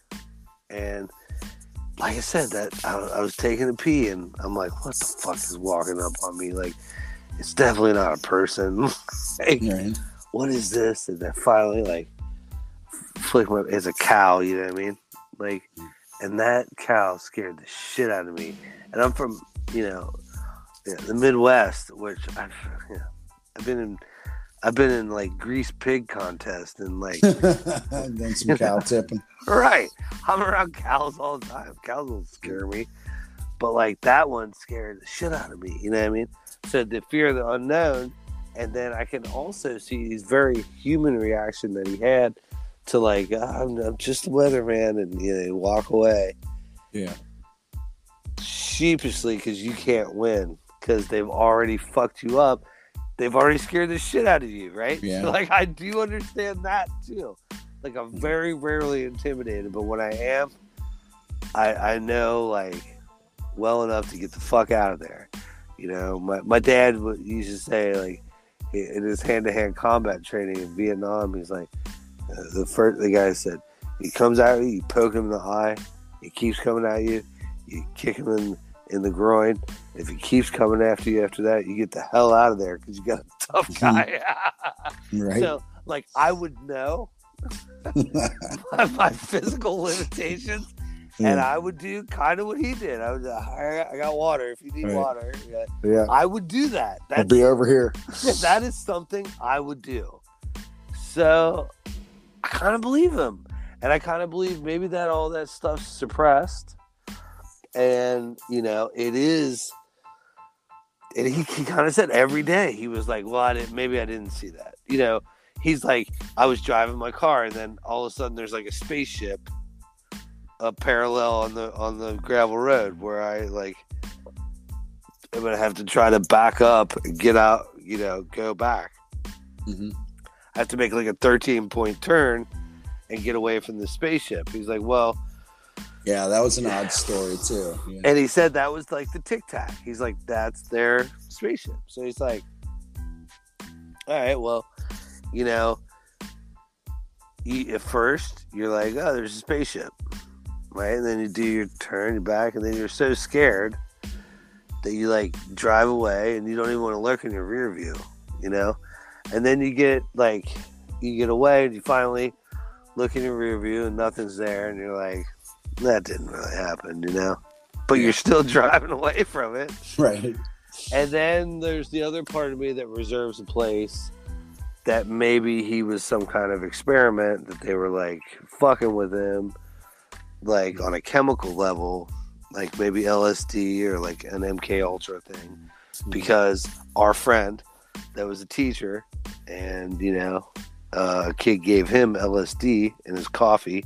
and like I said, that I was taking a pee and I'm like, what the fuck is walking up on me? Like, it's definitely not a person. Like, right. What is this? And then finally, like, flick my, it's a cow, you know what I mean? Like, and that cow scared the shit out of me. And I'm from, you know, the Midwest, which I've been in like grease pig contest and like and then some cow tipping. Right. I'm around cows all the time. Cows will scare me. But like that one scared the shit out of me. You know what I mean? So the fear of the unknown, and then I can also see his very human reaction that he had to like, I'm just a weatherman, and you know, walk away. Yeah. Sheepishly, because you can't win because they've already fucked you up. They've already scared the shit out of you, right? Yeah. So, like, I do understand that, too. Like, I'm very rarely intimidated, but when I am, I know, like, well enough to get the fuck out of there. You know, my dad used to say, like, in his hand-to-hand combat training in Vietnam, he's like, the guy said, he comes at you, you poke him in the eye, he keeps coming at you, you kick him in the groin. If he keeps coming after you after that, you get the hell out of there because you got a tough guy. Right. So, like, I would know my physical limitations, and I would do kind of what he did. I would say, I got water if you need water. Yeah. I would do that. I'll be over here. That is something I would do. So I kind of believe him. And I kind of believe maybe that all that stuff's suppressed. And, you know, it is, and he kind of said every day, he was like, well, maybe I didn't see that. You know, he's like, I was driving my car and then all of a sudden there's like a spaceship, a parallel on the gravel road where I like, I'm going to have to try to back up and get out, you know, go back. Mm-hmm. I have to make like a 13-point turn and get away from the spaceship. He's like, well. Yeah, that was an odd story, too. Yeah. And he said that was like the Tic Tac. He's like, that's their spaceship. So he's like, all right, well, you know, at first, you're like, oh, there's a spaceship, right? And then you do your turn, you're back, and then you're so scared that you, like, drive away, and you don't even want to look in your rear view, you know? And then you get, like, you get away, and you finally look in your rear view, and nothing's there, and you're like, that didn't really happen, you know? But you're still driving away from it. Right. And then there's the other part of me that reserves a place that maybe he was some kind of experiment that they were, like, fucking with him, like, on a chemical level, like maybe LSD or, like, an MK Ultra thing. Because our friend that was a teacher and, you know, a kid gave him LSD in his coffee.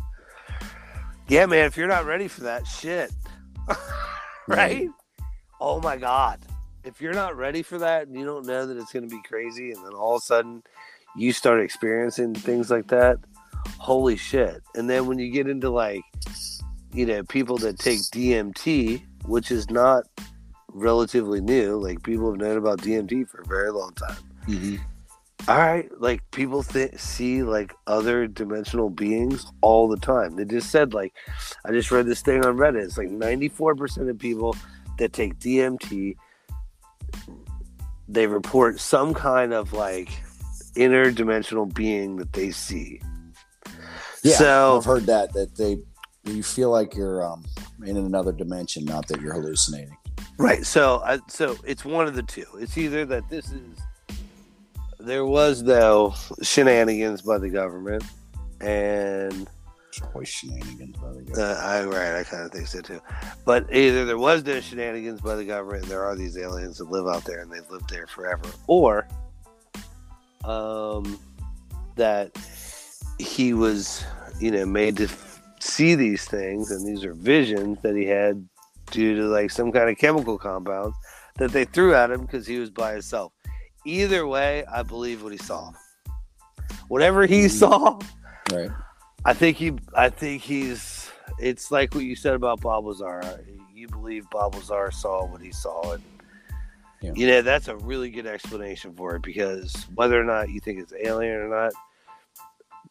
Yeah, man, if you're not ready for that, shit. Right? Oh, my God. If you're not ready for that and you don't know that it's going to be crazy and then all of a sudden you start experiencing things like that, holy shit. And then when you get into, like, you know, people that take DMT, which is not relatively new. Like, people have known about DMT for a very long time. Mm-hmm. All right, like, people see, like, other dimensional beings all the time. They just said, like, I just read this thing on Reddit. It's like 94% of people that take DMT, they report some kind of, like, interdimensional being that they see. Yeah, so, I've heard that you feel like you're in another dimension, not that you're hallucinating. Right, so it's one of the two. It's either that this is... There was, though, shenanigans by the government, and... Choice shenanigans by the government. I kind of think so, too. But either there was no shenanigans by the government, and there are these aliens that live out there, and they've lived there forever, or that he was, you know, made to see these things, and these are visions that he had due to, like, some kind of chemical compounds that they threw at him because he was by himself. Either way, I believe what he saw. Whatever he saw, right? I think he's. It's like what you said about Bob Lazar. You believe Bob Lazar saw what he saw, and yeah. You know, that's a really good explanation for it, because whether or not you think it's alien or not,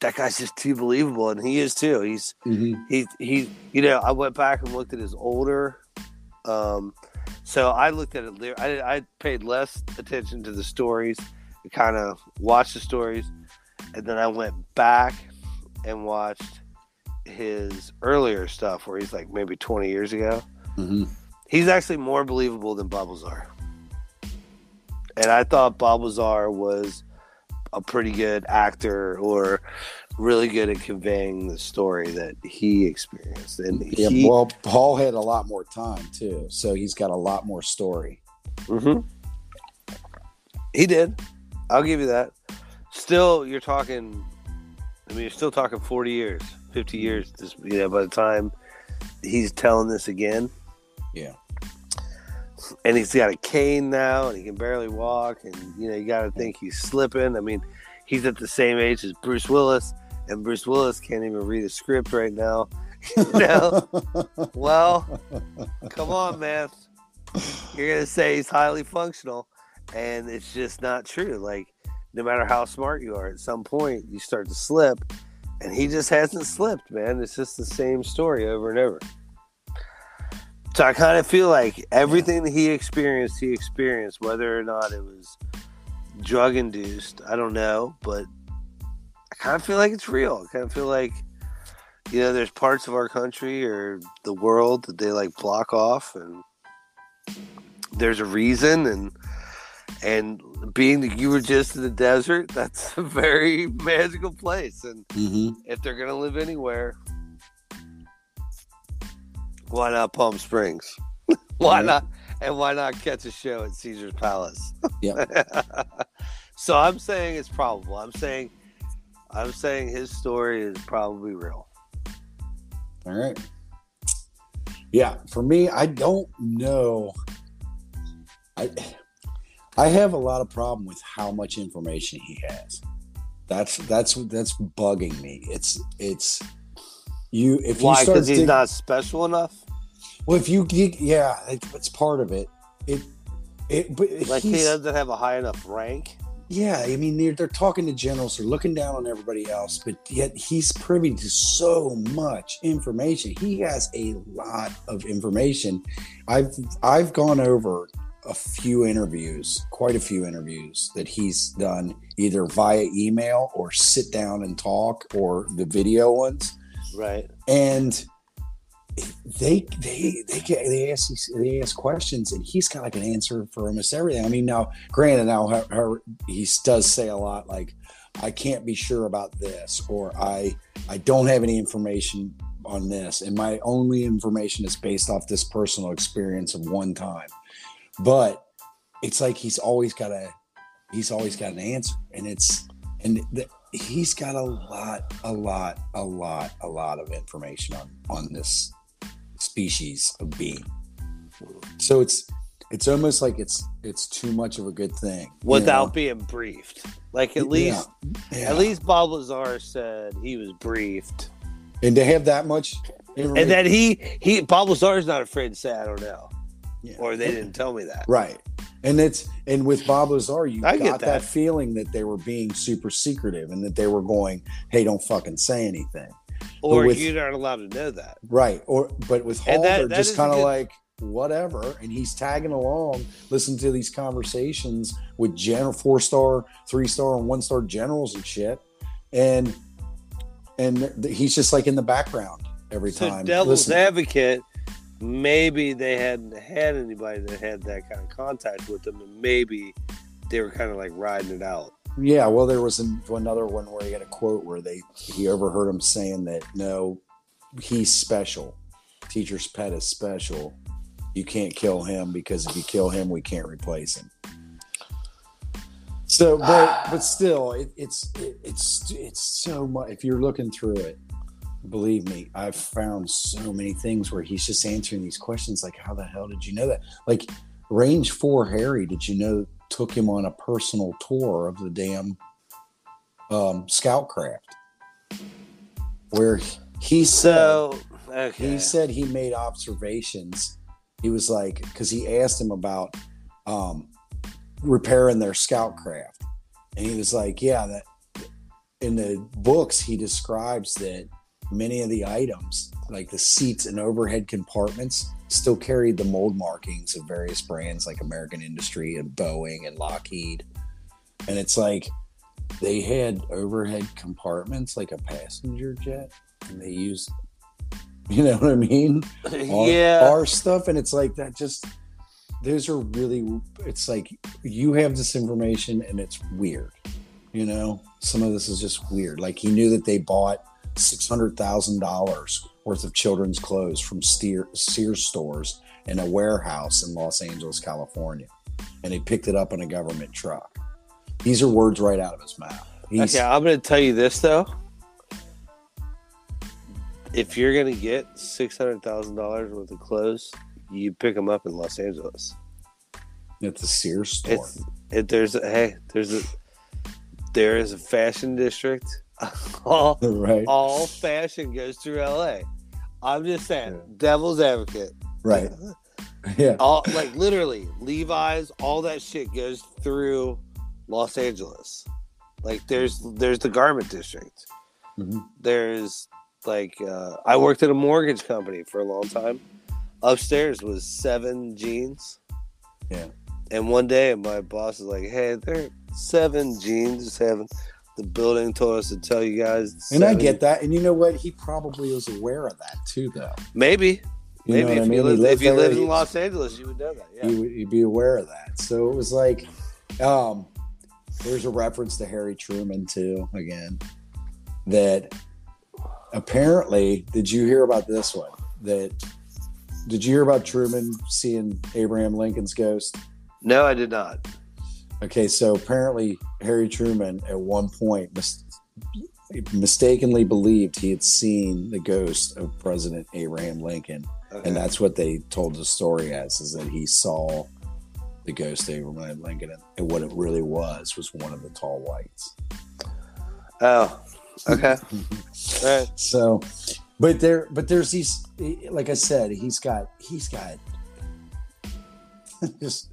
that guy's just too believable, and he is too. He's he. You know, I went back and looked at his older. So I looked at it. I paid less attention to the stories. I kind of watched the stories. And then I went back and watched his earlier stuff where he's like maybe 20 years ago. Mm-hmm. He's actually more believable than Bob Lazar. And I thought Bob Lazar was a pretty good actor, or really good at conveying the story that he experienced. And Paul had a lot more time too, so he's got a lot more story. Mm-hmm. He did. I'll give you that. Still, you're talking. I mean, you're still talking 40 years, 50 years. Just, you know, by the time he's telling this again, yeah. And he's got a cane now, and he can barely walk, and, you know, you got to think he's slipping. I mean, he's at the same age as Bruce Willis, and Bruce Willis can't even read a script right now. You know? Well, come on, man. You're going to say he's highly functional, and it's just not true. Like, no matter how smart you are, at some point you start to slip, and he just hasn't slipped, man. It's just the same story over and over. So I kind of feel like everything that he experienced, whether or not it was drug-induced, I don't know, but I kind of feel like it's real. I kind of feel like, you know, there's parts of our country or the world that they, like, block off, and there's a reason, and being that you were just in the desert, that's a very magical place, and if they're going to live anywhere... Why not Palm Springs? Why not? And why not catch a show at Caesar's Palace? Yeah. So I'm saying it's probable. I'm saying his story is probably real. All right. Yeah. For me, I don't know. I have a lot of problem with how much information he has. That's bugging me. It's. Why? Because he's not special enough? Well, it's part of it. But he doesn't have a high enough rank? Yeah, I mean, they're talking to generals. They're looking down on everybody else, but yet he's privy to so much information. He has a lot of information. I've gone over quite a few interviews that he's done, either via email or sit down and talk, or the video ones. Right, and they ask questions, and he's got like an answer for almost everything. I mean, now granted, he does say a lot like, "I can't be sure about this," or I don't have any information on this, and my only information is based off this personal experience of one time." But it's like he's always got an answer, and he's got a lot of information on this species of being. So it's almost like it's too much of a good thing. Without being briefed. Like, at least Bob Lazar said he was briefed. And to have that much Right. And then he Bob Lazar's not afraid to say, I don't know. Yeah. Or they didn't tell me that. Right. And it's and with Bob Lazar, you got that feeling that they were being super secretive and that they were going, hey, don't fucking say anything. Or with, you're not allowed to know that. Right. Or but with Hall, they're just kind of like, whatever. And he's tagging along, listening to these conversations with general 4-star, 3-star, and 1-star generals and shit. And he's just like in the background every time. So devil's advocate, maybe they hadn't had anybody that had that kind of contact with them, and maybe they were kind of like riding it out. Yeah, well, there was another one where he had a quote where he overheard him saying that, no, he's special. Teacher's pet is special. You can't kill him because if you kill him, we can't replace him. So, but still, it's so much. If you're looking through it, believe me, I've found so many things where he's just answering these questions like, how the hell did you know that? Like, Range 4 Harry, did you know, took him on a personal tour of the damn scout craft where he said he made observations. He was like, because he asked him about repairing their scout craft. And he was like, yeah, that in the books, he describes that many of the items, like the seats and overhead compartments, still carried the mold markings of various brands like American Industry and Boeing and Lockheed. And it's like they had overhead compartments like a passenger jet, and they used, you know what I mean? Yeah. Our stuff. And it's like that just, those are really, it's like you have this information and it's weird. You know, some of this is just weird. Like he knew that they bought $600,000 worth of children's clothes from Sears stores in a warehouse in Los Angeles, California. And they picked it up on a government truck. These are words right out of his mouth. Okay, I'm going to tell you this, though. If you're going to get $600,000 worth of clothes, you pick them up in Los Angeles. At the Sears store. There is a fashion district. All fashion goes through LA. I'm just saying, devil's advocate. Right. Yeah. All, like literally, Levi's, all that shit goes through Los Angeles. Like there's the garment district. Mm-hmm. There's like I worked at a mortgage company for a long time. Upstairs was 7 jeans. Yeah. And one day my boss is like, hey, there are 7 jeans just having. The building told us to tell you guys. And I get that. And you know what? He probably was aware of that too, though. Maybe. If you lived in Los Angeles, you would know that. Yeah. You'd be aware of that. So it was like, there's a reference to Harry Truman too, again, that apparently, did you hear about this one? Did you hear about Truman seeing Abraham Lincoln's ghost? No, I did not. Okay, so apparently Harry Truman at one point mistakenly believed he had seen the ghost of President Abraham Lincoln. Okay. And that's what they told the story as, is that he saw the ghost of Abraham Lincoln. And what it really was one of the tall whites. Oh, okay. All right. So, but there's these, like I said, he's got just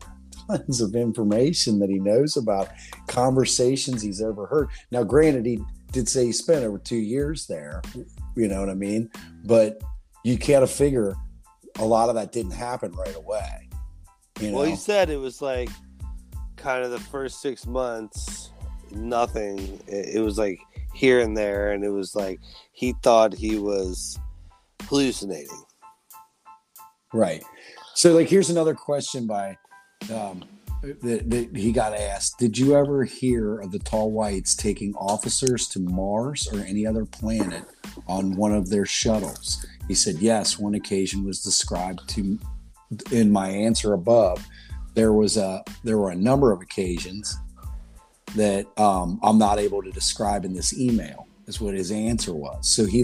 tons of information that he knows about conversations he's overheard. Now, granted, he did say he spent over 2 years there. You know what I mean? But you gotta figure a lot of that didn't happen right away. Well, he said it was like kind of the first 6 months, nothing. It was like here and there, and it was like he thought he was hallucinating. Right. So, like, here's another question by that he got asked, did you ever hear of the tall whites taking officers to Mars or any other planet on one of their shuttles? He said, yes, one occasion was described to in my answer above. There were a number of occasions that I'm not able to describe in this email, is what his answer was. So he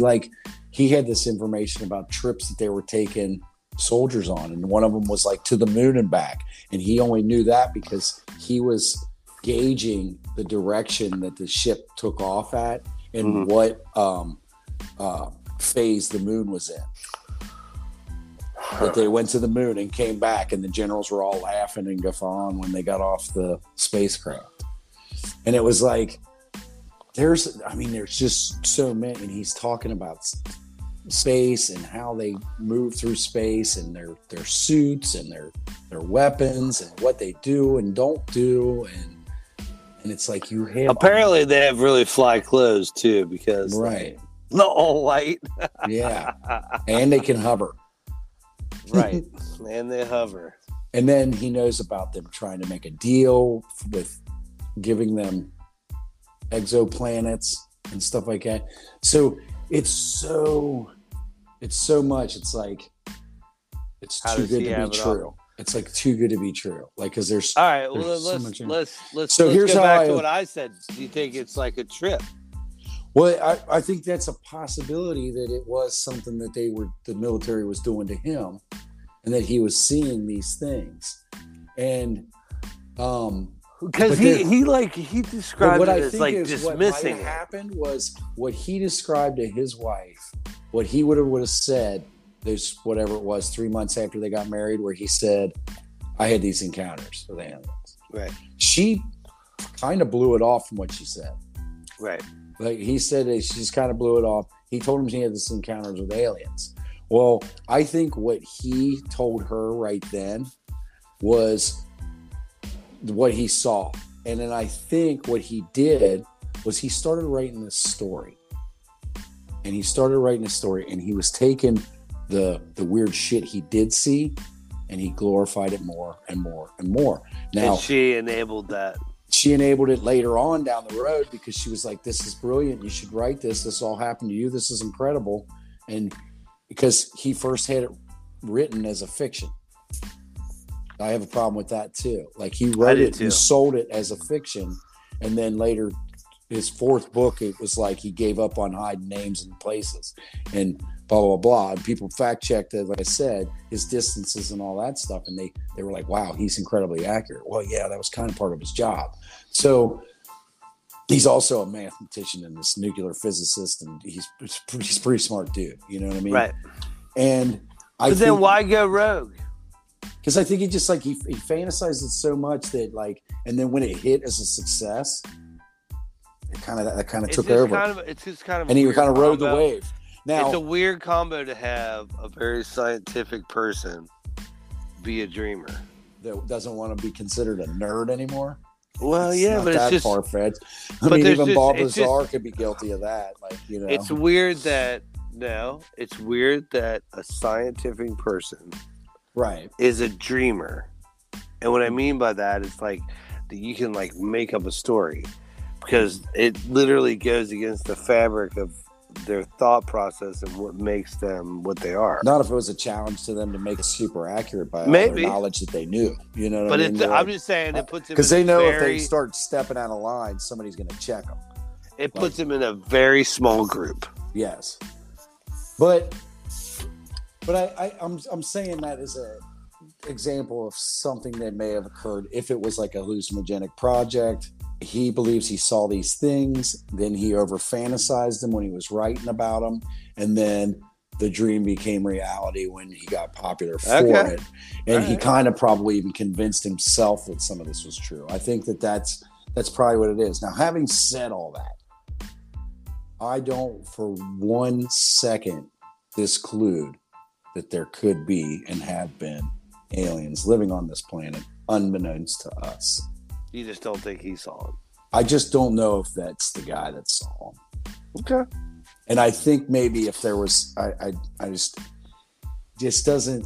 had this information about trips that they were taking soldiers on, and one of them was like to the moon and back, and he only knew that because he was gauging the direction that the ship took off at and what phase the moon was in. But they went to the moon and came back, and the generals were all laughing and guffawing when they got off the spacecraft. And it was like, there's just so many. And he's talking about space and how they move through space and their suits and their weapons and what they do and don't do. And it's like, you have... Apparently they have really fly clothes too, because... Right. Not all light. Yeah. And they can hover. Right. And they hover. And then he knows about them trying to make a deal with giving them exoplanets and stuff like that. So it's so much. It's like, it's too good to be true. It's like too good to be true. Like, because there's... All right. Well, let's go back to what I said. Do you think it's like a trip? Well, I think that's a possibility, that it was something that the military was doing to him, and that he was seeing these things. And because he described it as like dismissing. What might have happened was what he described to his wife, what he would have said. There's whatever it was 3 months after they got married, where he said, "I had these encounters with animals." Right. She kind of blew it off from what she said. Right. Like he said, she just kind of blew it off. He told him she had these encounters with aliens. Well, I think what he told her right then was what he saw. And then I think what he did was he started writing this story. And he started writing a story, and he was taking the weird shit he did see, and he glorified it more and more and more. Now, and she enabled that. She enabled it later on down the road, because she was like, "This is brilliant. You should write this. This all happened to you. This is incredible." And because he first had it written as a fiction. I have a problem with that too. Like, he wrote it and sold it as a fiction. And then later, his fourth book, it was like he gave up on hiding names and places and blah, blah, blah. And people fact checked it, like I said, his distances and all that stuff. And they were like, "Wow, he's incredibly accurate." Well, yeah, that was kind of part of his job. So he's also a mathematician and this nuclear physicist, and he's a pretty smart dude. You know what I mean? Right. And then why go rogue? Because I think he just like, he fantasized it so much that like, and then when it hit as a success, it kind of took over. And he kind of rode the wave. Now, it's a weird combo to have a very scientific person be a dreamer that doesn't want to be considered a nerd anymore. Well, yeah, but it's just far-fetched. I mean, even Bob Lazar could be guilty of that. Like, you know, it's weird that a scientific person, right, is a dreamer. And what I mean by that is like that you can like make up a story, because it literally goes against the fabric of their thought process and what makes them what they are. Not if it was a challenge to them to make it super accurate by all their knowledge that they knew. You know what I mean? But I'm just saying it puts them in a very... Because they know if they start stepping out of line, somebody's going to check them. It puts them in a very small group. Yes. But I'm saying that as a example of something that may have occurred if it was like a hallucinogenic project. He believes he saw these things, then he over fantasized them when he was writing about them, and then the dream became reality when he got popular for it. And he kind of probably even convinced himself that some of this was true. I think that's probably what it is. Now, having said all that, I don't for 1 second disclude that there could be and have been aliens living on this planet unbeknownst to us. You just don't think he saw him. I just don't know if that's the guy that saw him. Okay. And I think maybe if there was, it doesn't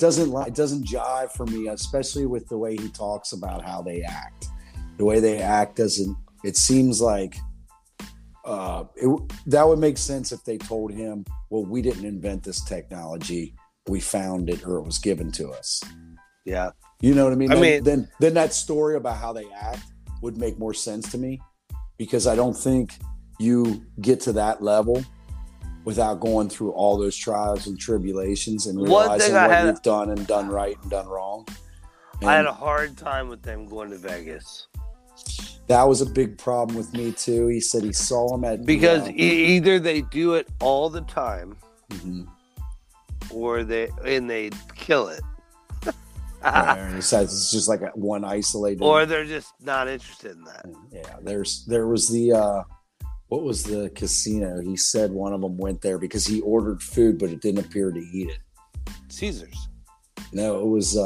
jive for me, especially with the way he talks about how they act. The way they act doesn't. It seems like that would make sense if they told him, "Well, we didn't invent this technology. We found it, or it was given to us." Yeah. You know what I mean? Then that story about how they act would make more sense to me, because I don't think you get to that level without going through all those trials and tribulations and realizing what you've done and done right and done wrong. And I had a hard time with them going to Vegas. That was a big problem with me too. He said he saw him at either they do it all the time, mm-hmm. or they kill it. Right, it's just like one isolated, or they're just not interested in that. Yeah, there was the what was the casino? He said one of them went there because he ordered food, but it didn't appear to eat it. Caesar's. No, it was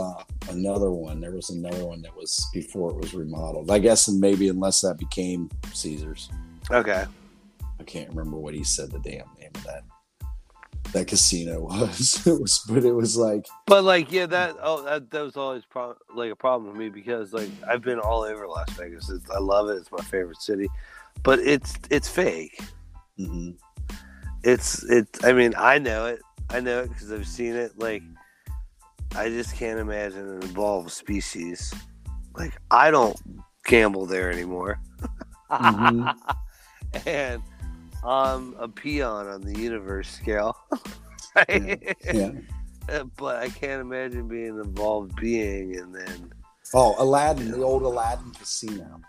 another one. There was another one that was before it was remodeled, I guess, and maybe unless that became Caesar's. Okay. I can't remember what he said the damn name of that casino was. That was always a problem for me because I've been all over Las Vegas. I love it. It's my favorite city, but it's fake. Mm-hmm. I mean, I know it. I know it because I've seen it. I just can't imagine an evolved species. I don't gamble there anymore. Mm-hmm. And I'm a peon on the universe scale. Right? Yeah. Yeah. But I can't imagine being an evolved being and then... Oh, Aladdin, the old Aladdin casino.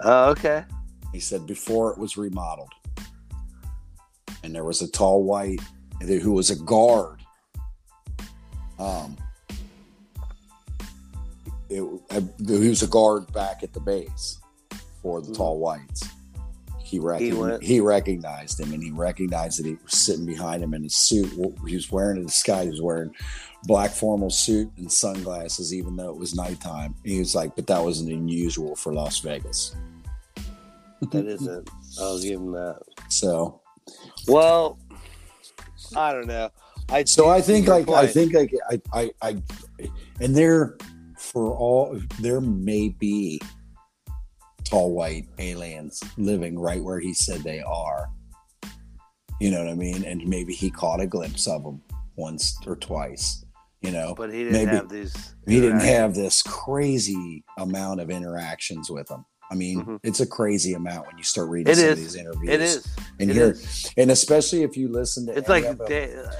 Oh, okay. He said before it was remodeled. And there was a tall white who was a guard. He was a guard back at the base for the Tall Whites. He recognized him, and he recognized that he was sitting behind him in his suit. He was wearing in the sky. He was wearing black formal suit and sunglasses, even though it was nighttime. He was like, but that wasn't unusual for Las Vegas. That isn't. I'll give him that. So, well, I don't know. I think there for all there may be tall white aliens living right where he said they are. You know what I mean? And maybe he caught a glimpse of them once or twice. You know, but he didn't have these. He didn't have this crazy amount of interactions with them. I mean, mm-hmm. It's a crazy amount when you start reading some of these interviews. It is. And especially if you listen to... It's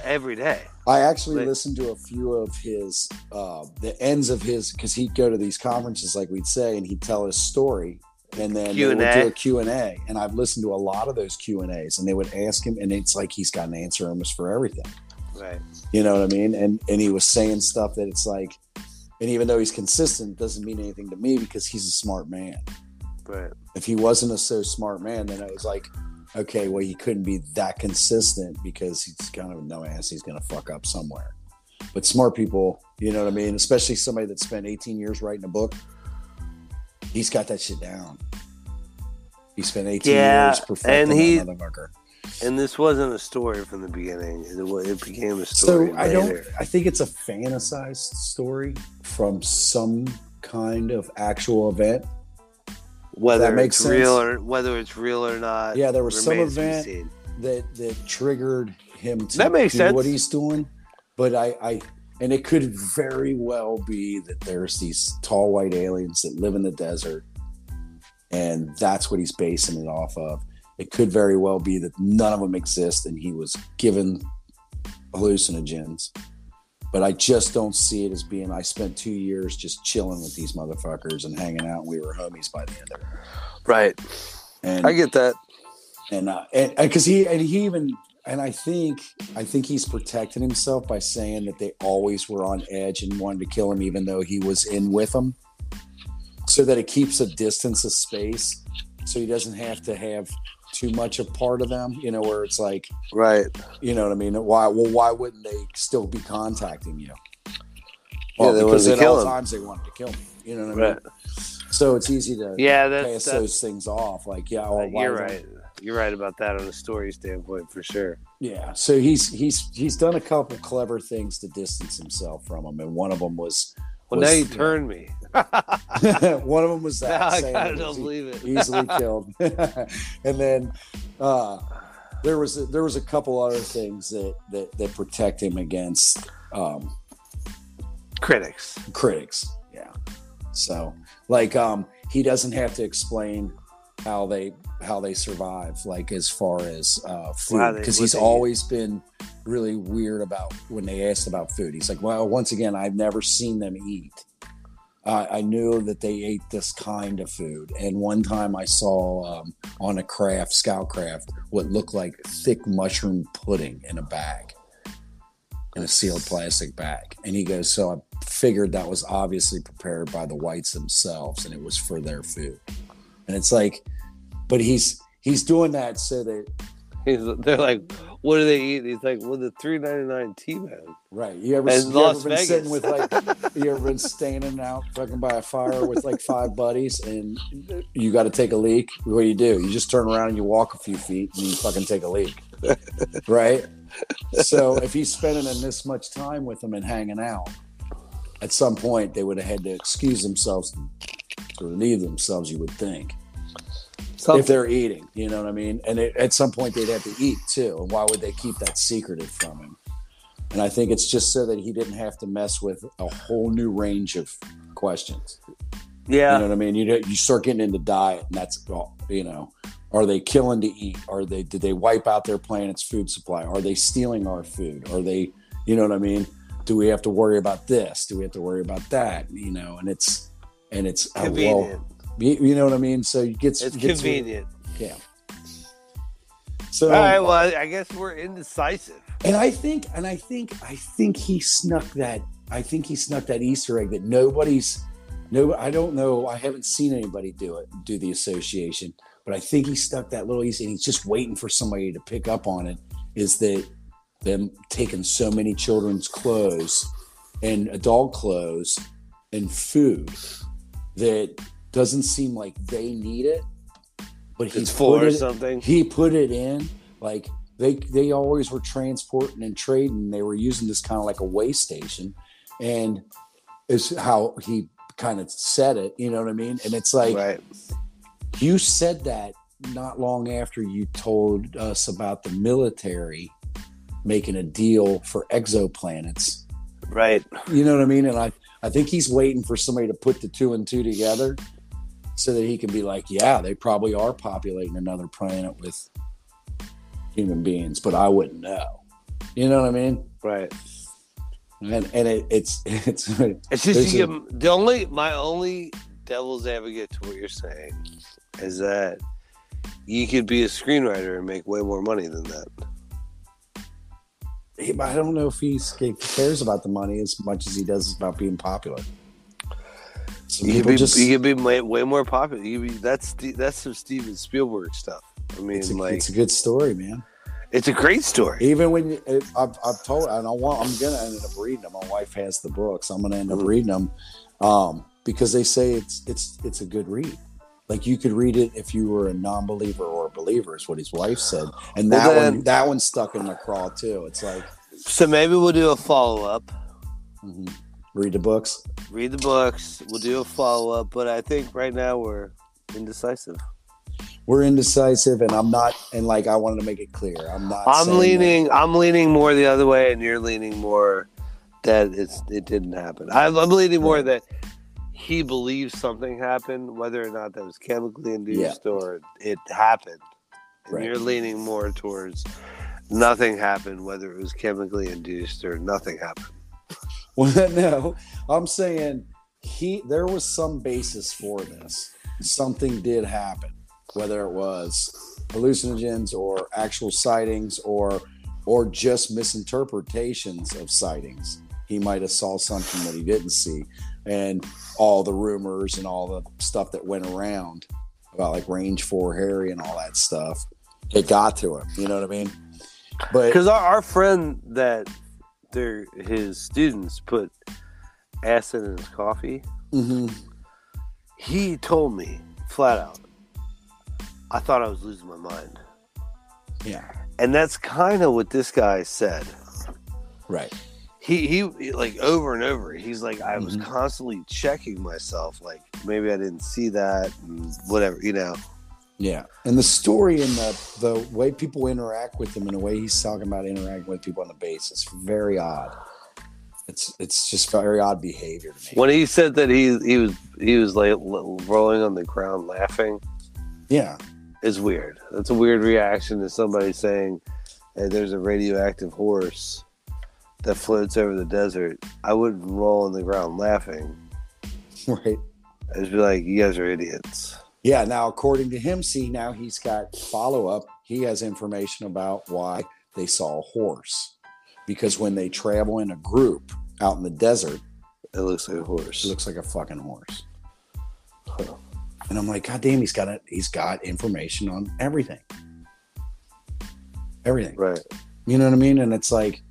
every day. I actually listened to a few of his... the ends of his... Because he'd go to these conferences, like we'd say, and he'd tell his story. And then they would do a Q&A. And I've listened to a lot of those Q&As. And they would ask him, and it's like he's got an answer almost for everything. Right. You know what I mean? And he was saying stuff that it's like... And even though he's consistent, doesn't mean anything to me because he's a smart man. Right. If he wasn't so smart man, then I was like, okay, well, he couldn't be that consistent because he's kind of a dumbass. He's going to fuck up somewhere. But smart people, you know what I mean? Especially somebody that spent 18 years writing a book. He's got that shit down. He spent 18 years perfecting that motherfucker. And this wasn't a story from the beginning. It became a story later. I think it's a fantasized story from some kind of actual event. Whether it's real or not. Yeah, there was some event that triggered him to do what he's doing. But and it could very well be that there's these tall white aliens that live in the desert, and that's what he's basing it off of. It could very well be that none of them exist, and he was given hallucinogens. But I just don't see it as being, I spent 2 years just chilling with these motherfuckers and hanging out. And we were homies by the end of it. Right. And I get that. And I think he's protecting himself by saying that they always were on edge and wanted to kill him, even though he was in with them, so that it keeps a distance of space. So he doesn't have to have too much a part of them, you know, where it's like, right. You know what I mean? Why wouldn't they still be contacting you? Well, because at all times they wanted to kill me. You know what I mean? So it's easy to pass those things off. You're right. You're right about that on a story standpoint for sure. Yeah. So he's done a couple clever things to distance himself from them, and one of them was. Well, now you turned me. One of them was that. No, I don't believe it. Easily killed. And then there was a couple other things that protect him against critics. Critics, yeah. So, he doesn't have to explain how they survive, as far as food, because he's always been really weird about when they asked about food. He's like, well, once again, I've never seen them eat. I knew that they ate this kind of food. And one time I saw on a craft, scout craft, what looked like thick mushroom pudding in a bag, in a sealed plastic bag. And he goes, so I figured that was obviously prepared by the whites themselves and it was for their food. And it's like, but he's doing that so that they're like, what do they eat? And he's like, well, the $3.99 T-bag. Right. You ever been sitting with like, you ever been standing out fucking by a fire with like five buddies and you got to take a leak? What do? You just turn around and you walk a few feet and you fucking take a leak. Right? So if he's spending this much time with them and hanging out, at some point they would have had to excuse themselves to relieve themselves, you would think. Something. If they're eating, you know what I mean? And at some point they'd have to eat too. And why would they keep that secreted from him? And I think it's just so that he didn't have to mess with a whole new range of questions. Yeah. You know what I mean? You start getting into diet and that's all, you know, are they killing to eat? Did they wipe out their planet's food supply? Are they stealing our food? Are they, you know what I mean? Do we have to worry about this? Do we have to worry about that? You know, and it's convenient. You know what I mean? So it gets convenient. Yeah. So all right, well, I guess we're indecisive. And I think he snuck that Easter egg that I don't know. I haven't seen anybody do the association, but I think he stuck that little Easter, and he's just waiting for somebody to pick up on it. Is that them taking so many children's clothes and adult clothes and food that doesn't seem like they need it, but he's for something. He put it in like they always were transporting and trading. They were using this kind of like a way station, and is how he kind of said it. You know what I mean? And it's like you said that not long after you told us about the military making a deal for exoplanets. Right. You know what I mean? And I think he's waiting for somebody to put the two and two together, so that he can be like, yeah, they probably are populating another planet with human beings, but I wouldn't know. You know what I mean? Right. And it's just my only devil's advocate to what you're saying is that you could be a screenwriter and make way more money than that. I don't know if he cares about the money as much as he does about being popular. You could be way more popular. That's some Steven Spielberg stuff. I mean, it's a good story, man. It's a great story. Even when I've told, and I'm gonna end up reading them. My wife has the books. I'm gonna end up reading them because they say it's a good read. Like you could read it if you were a non-believer or a believer, is what his wife said. And that one stuck in my craw too. It's like, so maybe we'll do a follow-up. Mm-hmm. Read the books. We'll do a follow-up. But I think right now we're indecisive. We're indecisive, and I'm not. And like I wanted to make it clear, I'm not. I'm leaning more the other way, and you're leaning more that it didn't happen. I'm leaning more that he believes something happened, whether or not that was chemically induced or it happened. And you're leaning more towards nothing happened, whether it was chemically induced or nothing happened. Well, no, I'm saying there was some basis for this. Something did happen, whether it was hallucinogens or actual sightings or just misinterpretations of sightings. He might have saw something that he didn't see. And all the rumors and all the stuff that went around about like Range 4 Harry and all that stuff, it got to him. You know what I mean? But because our friend that his students put acid in his coffee, he told me flat out, I thought I was losing my mind. Yeah, and that's kind of what this guy said. Right. He like over and over, he's like, I was constantly checking myself, like maybe I didn't see that and whatever, you know. Yeah. And the story and the way people interact with him and the way he's talking about interacting with people on the base is very odd. It's just very odd behavior to me. When he said that he was like rolling on the ground laughing. Yeah. It's weird. That's a weird reaction to somebody saying, hey, there's a radioactive horse that floats over the desert. I wouldn't roll on the ground laughing. Right. I just be like, you guys are idiots. Yeah. Now, according to him, see, now he's got follow-up. He has information about why they saw a horse. Because when they travel in a group out in the desert, it looks like a horse. It looks like a fucking horse. Huh. And I'm like, God damn, he's got information on everything. Everything. Right. You know what I mean? And it's like,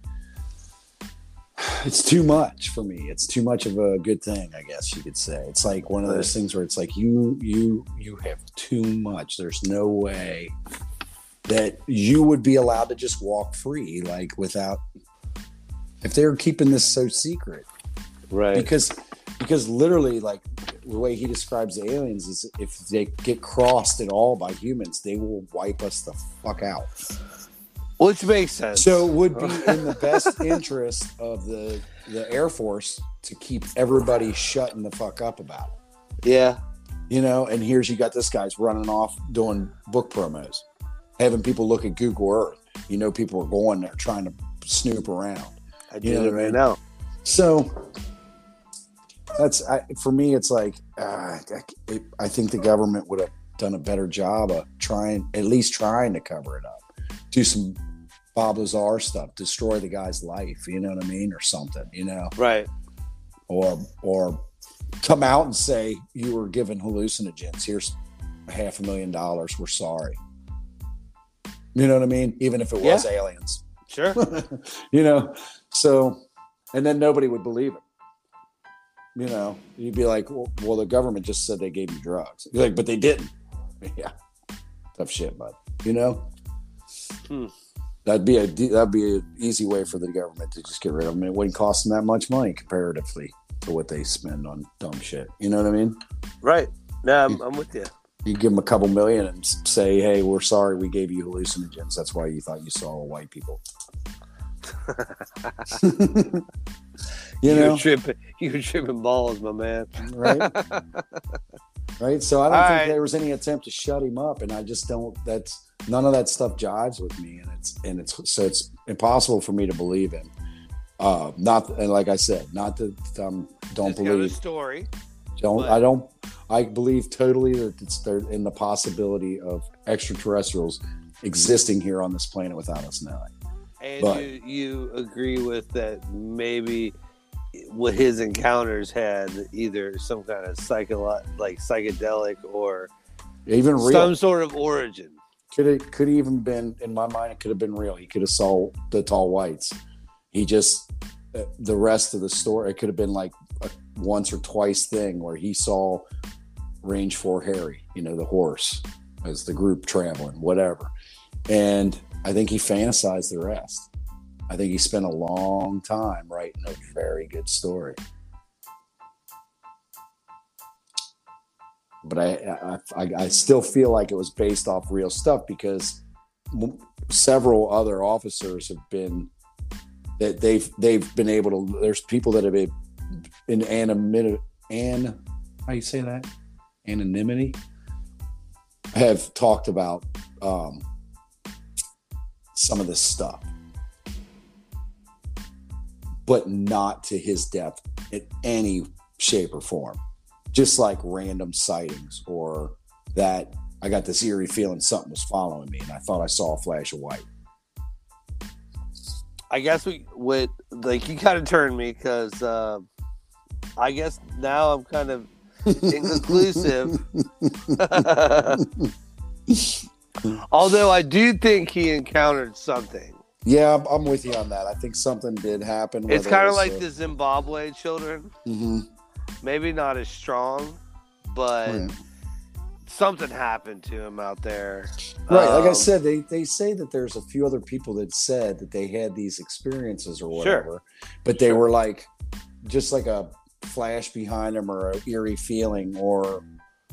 it's too much for me. It's too much of a good thing, I guess you could say. It's like one of those things where it's like you have too much. There's no way that you would be allowed to just walk free, like without, if they're keeping this so secret. Right. Because literally, like the way he describes the aliens is if they get crossed at all by humans, they will wipe us the fuck out. Which makes sense. So it would be in the best interest of the Air Force to keep everybody shutting the fuck up about it. Yeah. You know, and here's you got this guy's running off doing book promos, having people look at Google Earth. You know, people are going there trying to snoop around. I do, you know what I mean? Now. So that's, for me, it's like, I think the government would have done a better job of at least trying to cover it up. Do some Bob Lazar stuff, destroy the guy's life, you know what I mean? Or something, you know? Right. Or come out and say, you were given hallucinogens. Here's $500,000. We're sorry. You know what I mean? Even if it was aliens. Sure. You know? So, and then nobody would believe it. You know? You'd be like, well, the government just said they gave you drugs. You're like, but they didn't. Yeah. Tough shit, bud. You know? Hmm. That'd be an easy way for the government to just get rid of them. It wouldn't cost them that much money comparatively to what they spend on dumb shit. You know what I mean? Right. No, I'm with you. You give them a couple million and say, hey, we're sorry we gave you hallucinogens. That's why you thought you saw white people. You know? You're tripping balls, my man. Right? Right? So I don't think there was any attempt to shut him up, and I just don't... That's... None of that stuff jives with me, and it's so it's impossible for me to believe in. And like I said, not that don't just believe the story. I believe totally that it's in the possibility of extraterrestrials existing here on this planet without us knowing. And but, you agree with that? Maybe what his encounters had either some kind of psychedelic or even real. Some sort of origin. Could have even been, in my mind, it could have been real. He could have saw the tall whites. He just, the rest of the story, it could have been like a once or twice thing where he saw Range 4 Harry, you know, the horse, as the group traveling, whatever. And I think he fantasized the rest. I think he spent a long time writing a very good story. But I still feel like it was based off real stuff because several other officers have been that they've been able to. There's people that have been in anonymity have talked about some of this stuff, but not to his depth in any shape or form. Just like random sightings or that I got this eerie feeling something was following me and I thought I saw a flash of white. I guess we would, like, you kind of turned me because I guess now I'm kind of inconclusive. Although I do think he encountered something. Yeah, I'm with you on that. I think something did happen. It's kind of like the Zimbabwe children. Mm-hmm. Maybe not as strong, but something happened to him out there. Right. Like I said, they say that there's a few other people that said that they had these experiences or whatever, but they were like, just like a flash behind them or an eerie feeling or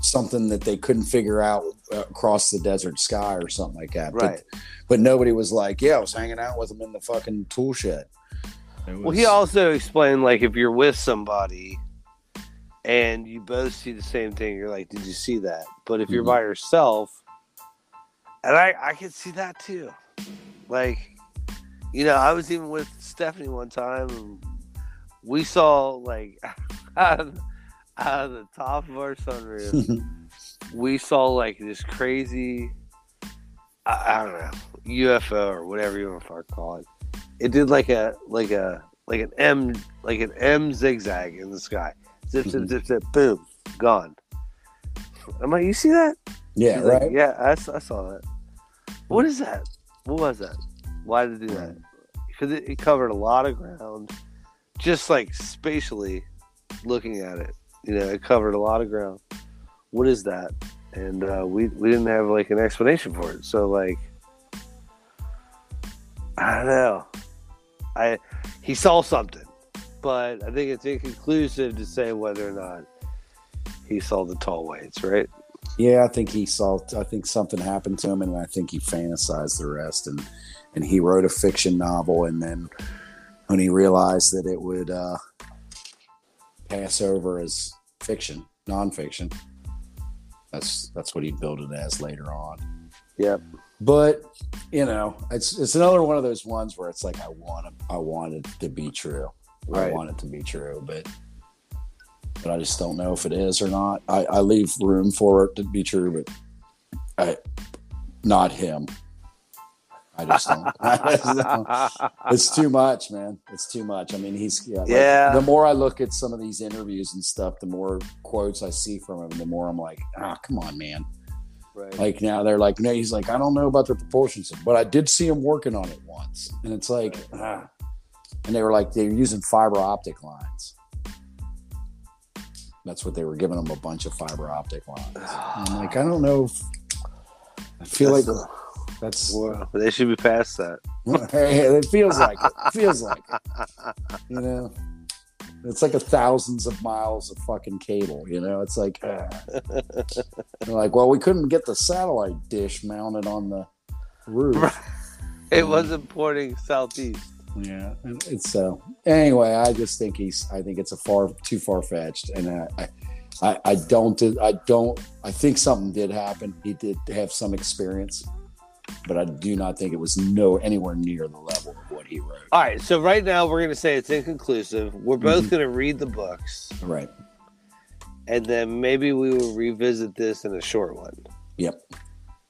something that they couldn't figure out across the desert sky or something like that. Right. But nobody was like, yeah, I was hanging out with them in the fucking tool shed. Well, he also explained, like, if you're with somebody... and you both see the same thing, you're like, did you see that? But if you're by yourself, and I can see that too. Like, you know, I was even with Stephanie one time, and we saw, like, out of out of the top of our sunroof, we saw like this crazy, I don't know, UFO or whatever you want to call it. It did like an M zigzag in the sky. Zip, zip, zip, zip, boom, gone. I'm like, you see that? Yeah, she's right. Like, yeah, I saw that. What is that? What was that? Why did it do that? Because it covered a lot of ground. Just like spatially looking at it, you know, it covered a lot of ground. What is that? And we didn't have like an explanation for it. So like, I don't know. He saw something, but I think it's inconclusive to say whether or not he saw the tall whites, right? Yeah, I think something happened to him, and I think he fantasized the rest, and he wrote a fiction novel, and then when he realized that it would pass over as fiction, nonfiction, that's what he built it as later on. Yep. But you know, it's another one of those ones where it's like I want it to be true. Right. I want it to be true, but I just don't know if it is or not. I leave room for it to be true, but not him. I just don't. It's too much, man. It's too much. I mean, yeah. The more I look at some of these interviews and stuff, the more quotes I see from him, the more I'm like, come on, man. Right. Like now they're like, no, he's like, I don't know about the propulsion system, but I did see him working on it once. And it's like, and they were like, they're using fiber optic lines. That's what they were giving them, a bunch of fiber optic lines. And I'm like, I don't know. I feel that's like that's. Well, they should be past that. It feels like it. It feels like it. You know, it's like thousands of miles of fucking cable. You know, it's like, they're like, well, we couldn't get the satellite dish mounted on the roof. It wasn't pointing southeast. Yeah, it's so. Anyway, I just think I think it's too far fetched, and I think something did happen. He did have some experience, but I do not think it was anywhere near the level of what he wrote. All right, so right now we're going to say it's inconclusive. We're both going to read the books, right? And then maybe we will revisit this in a short one. Yep.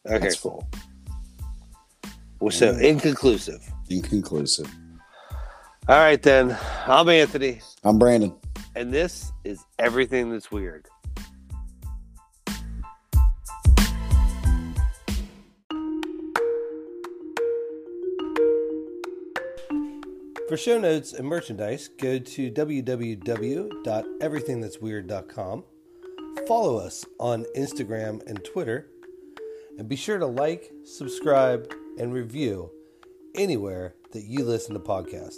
Okay. That's cool. Well, so inconclusive. Inconclusive. All right, then. I'm Anthony. I'm Brandon. And this is Everything That's Weird. For show notes and merchandise, go to www.everythingthat'sweird.com. Follow us on Instagram and Twitter. And be sure to like, subscribe, and review anywhere that you listen to podcasts.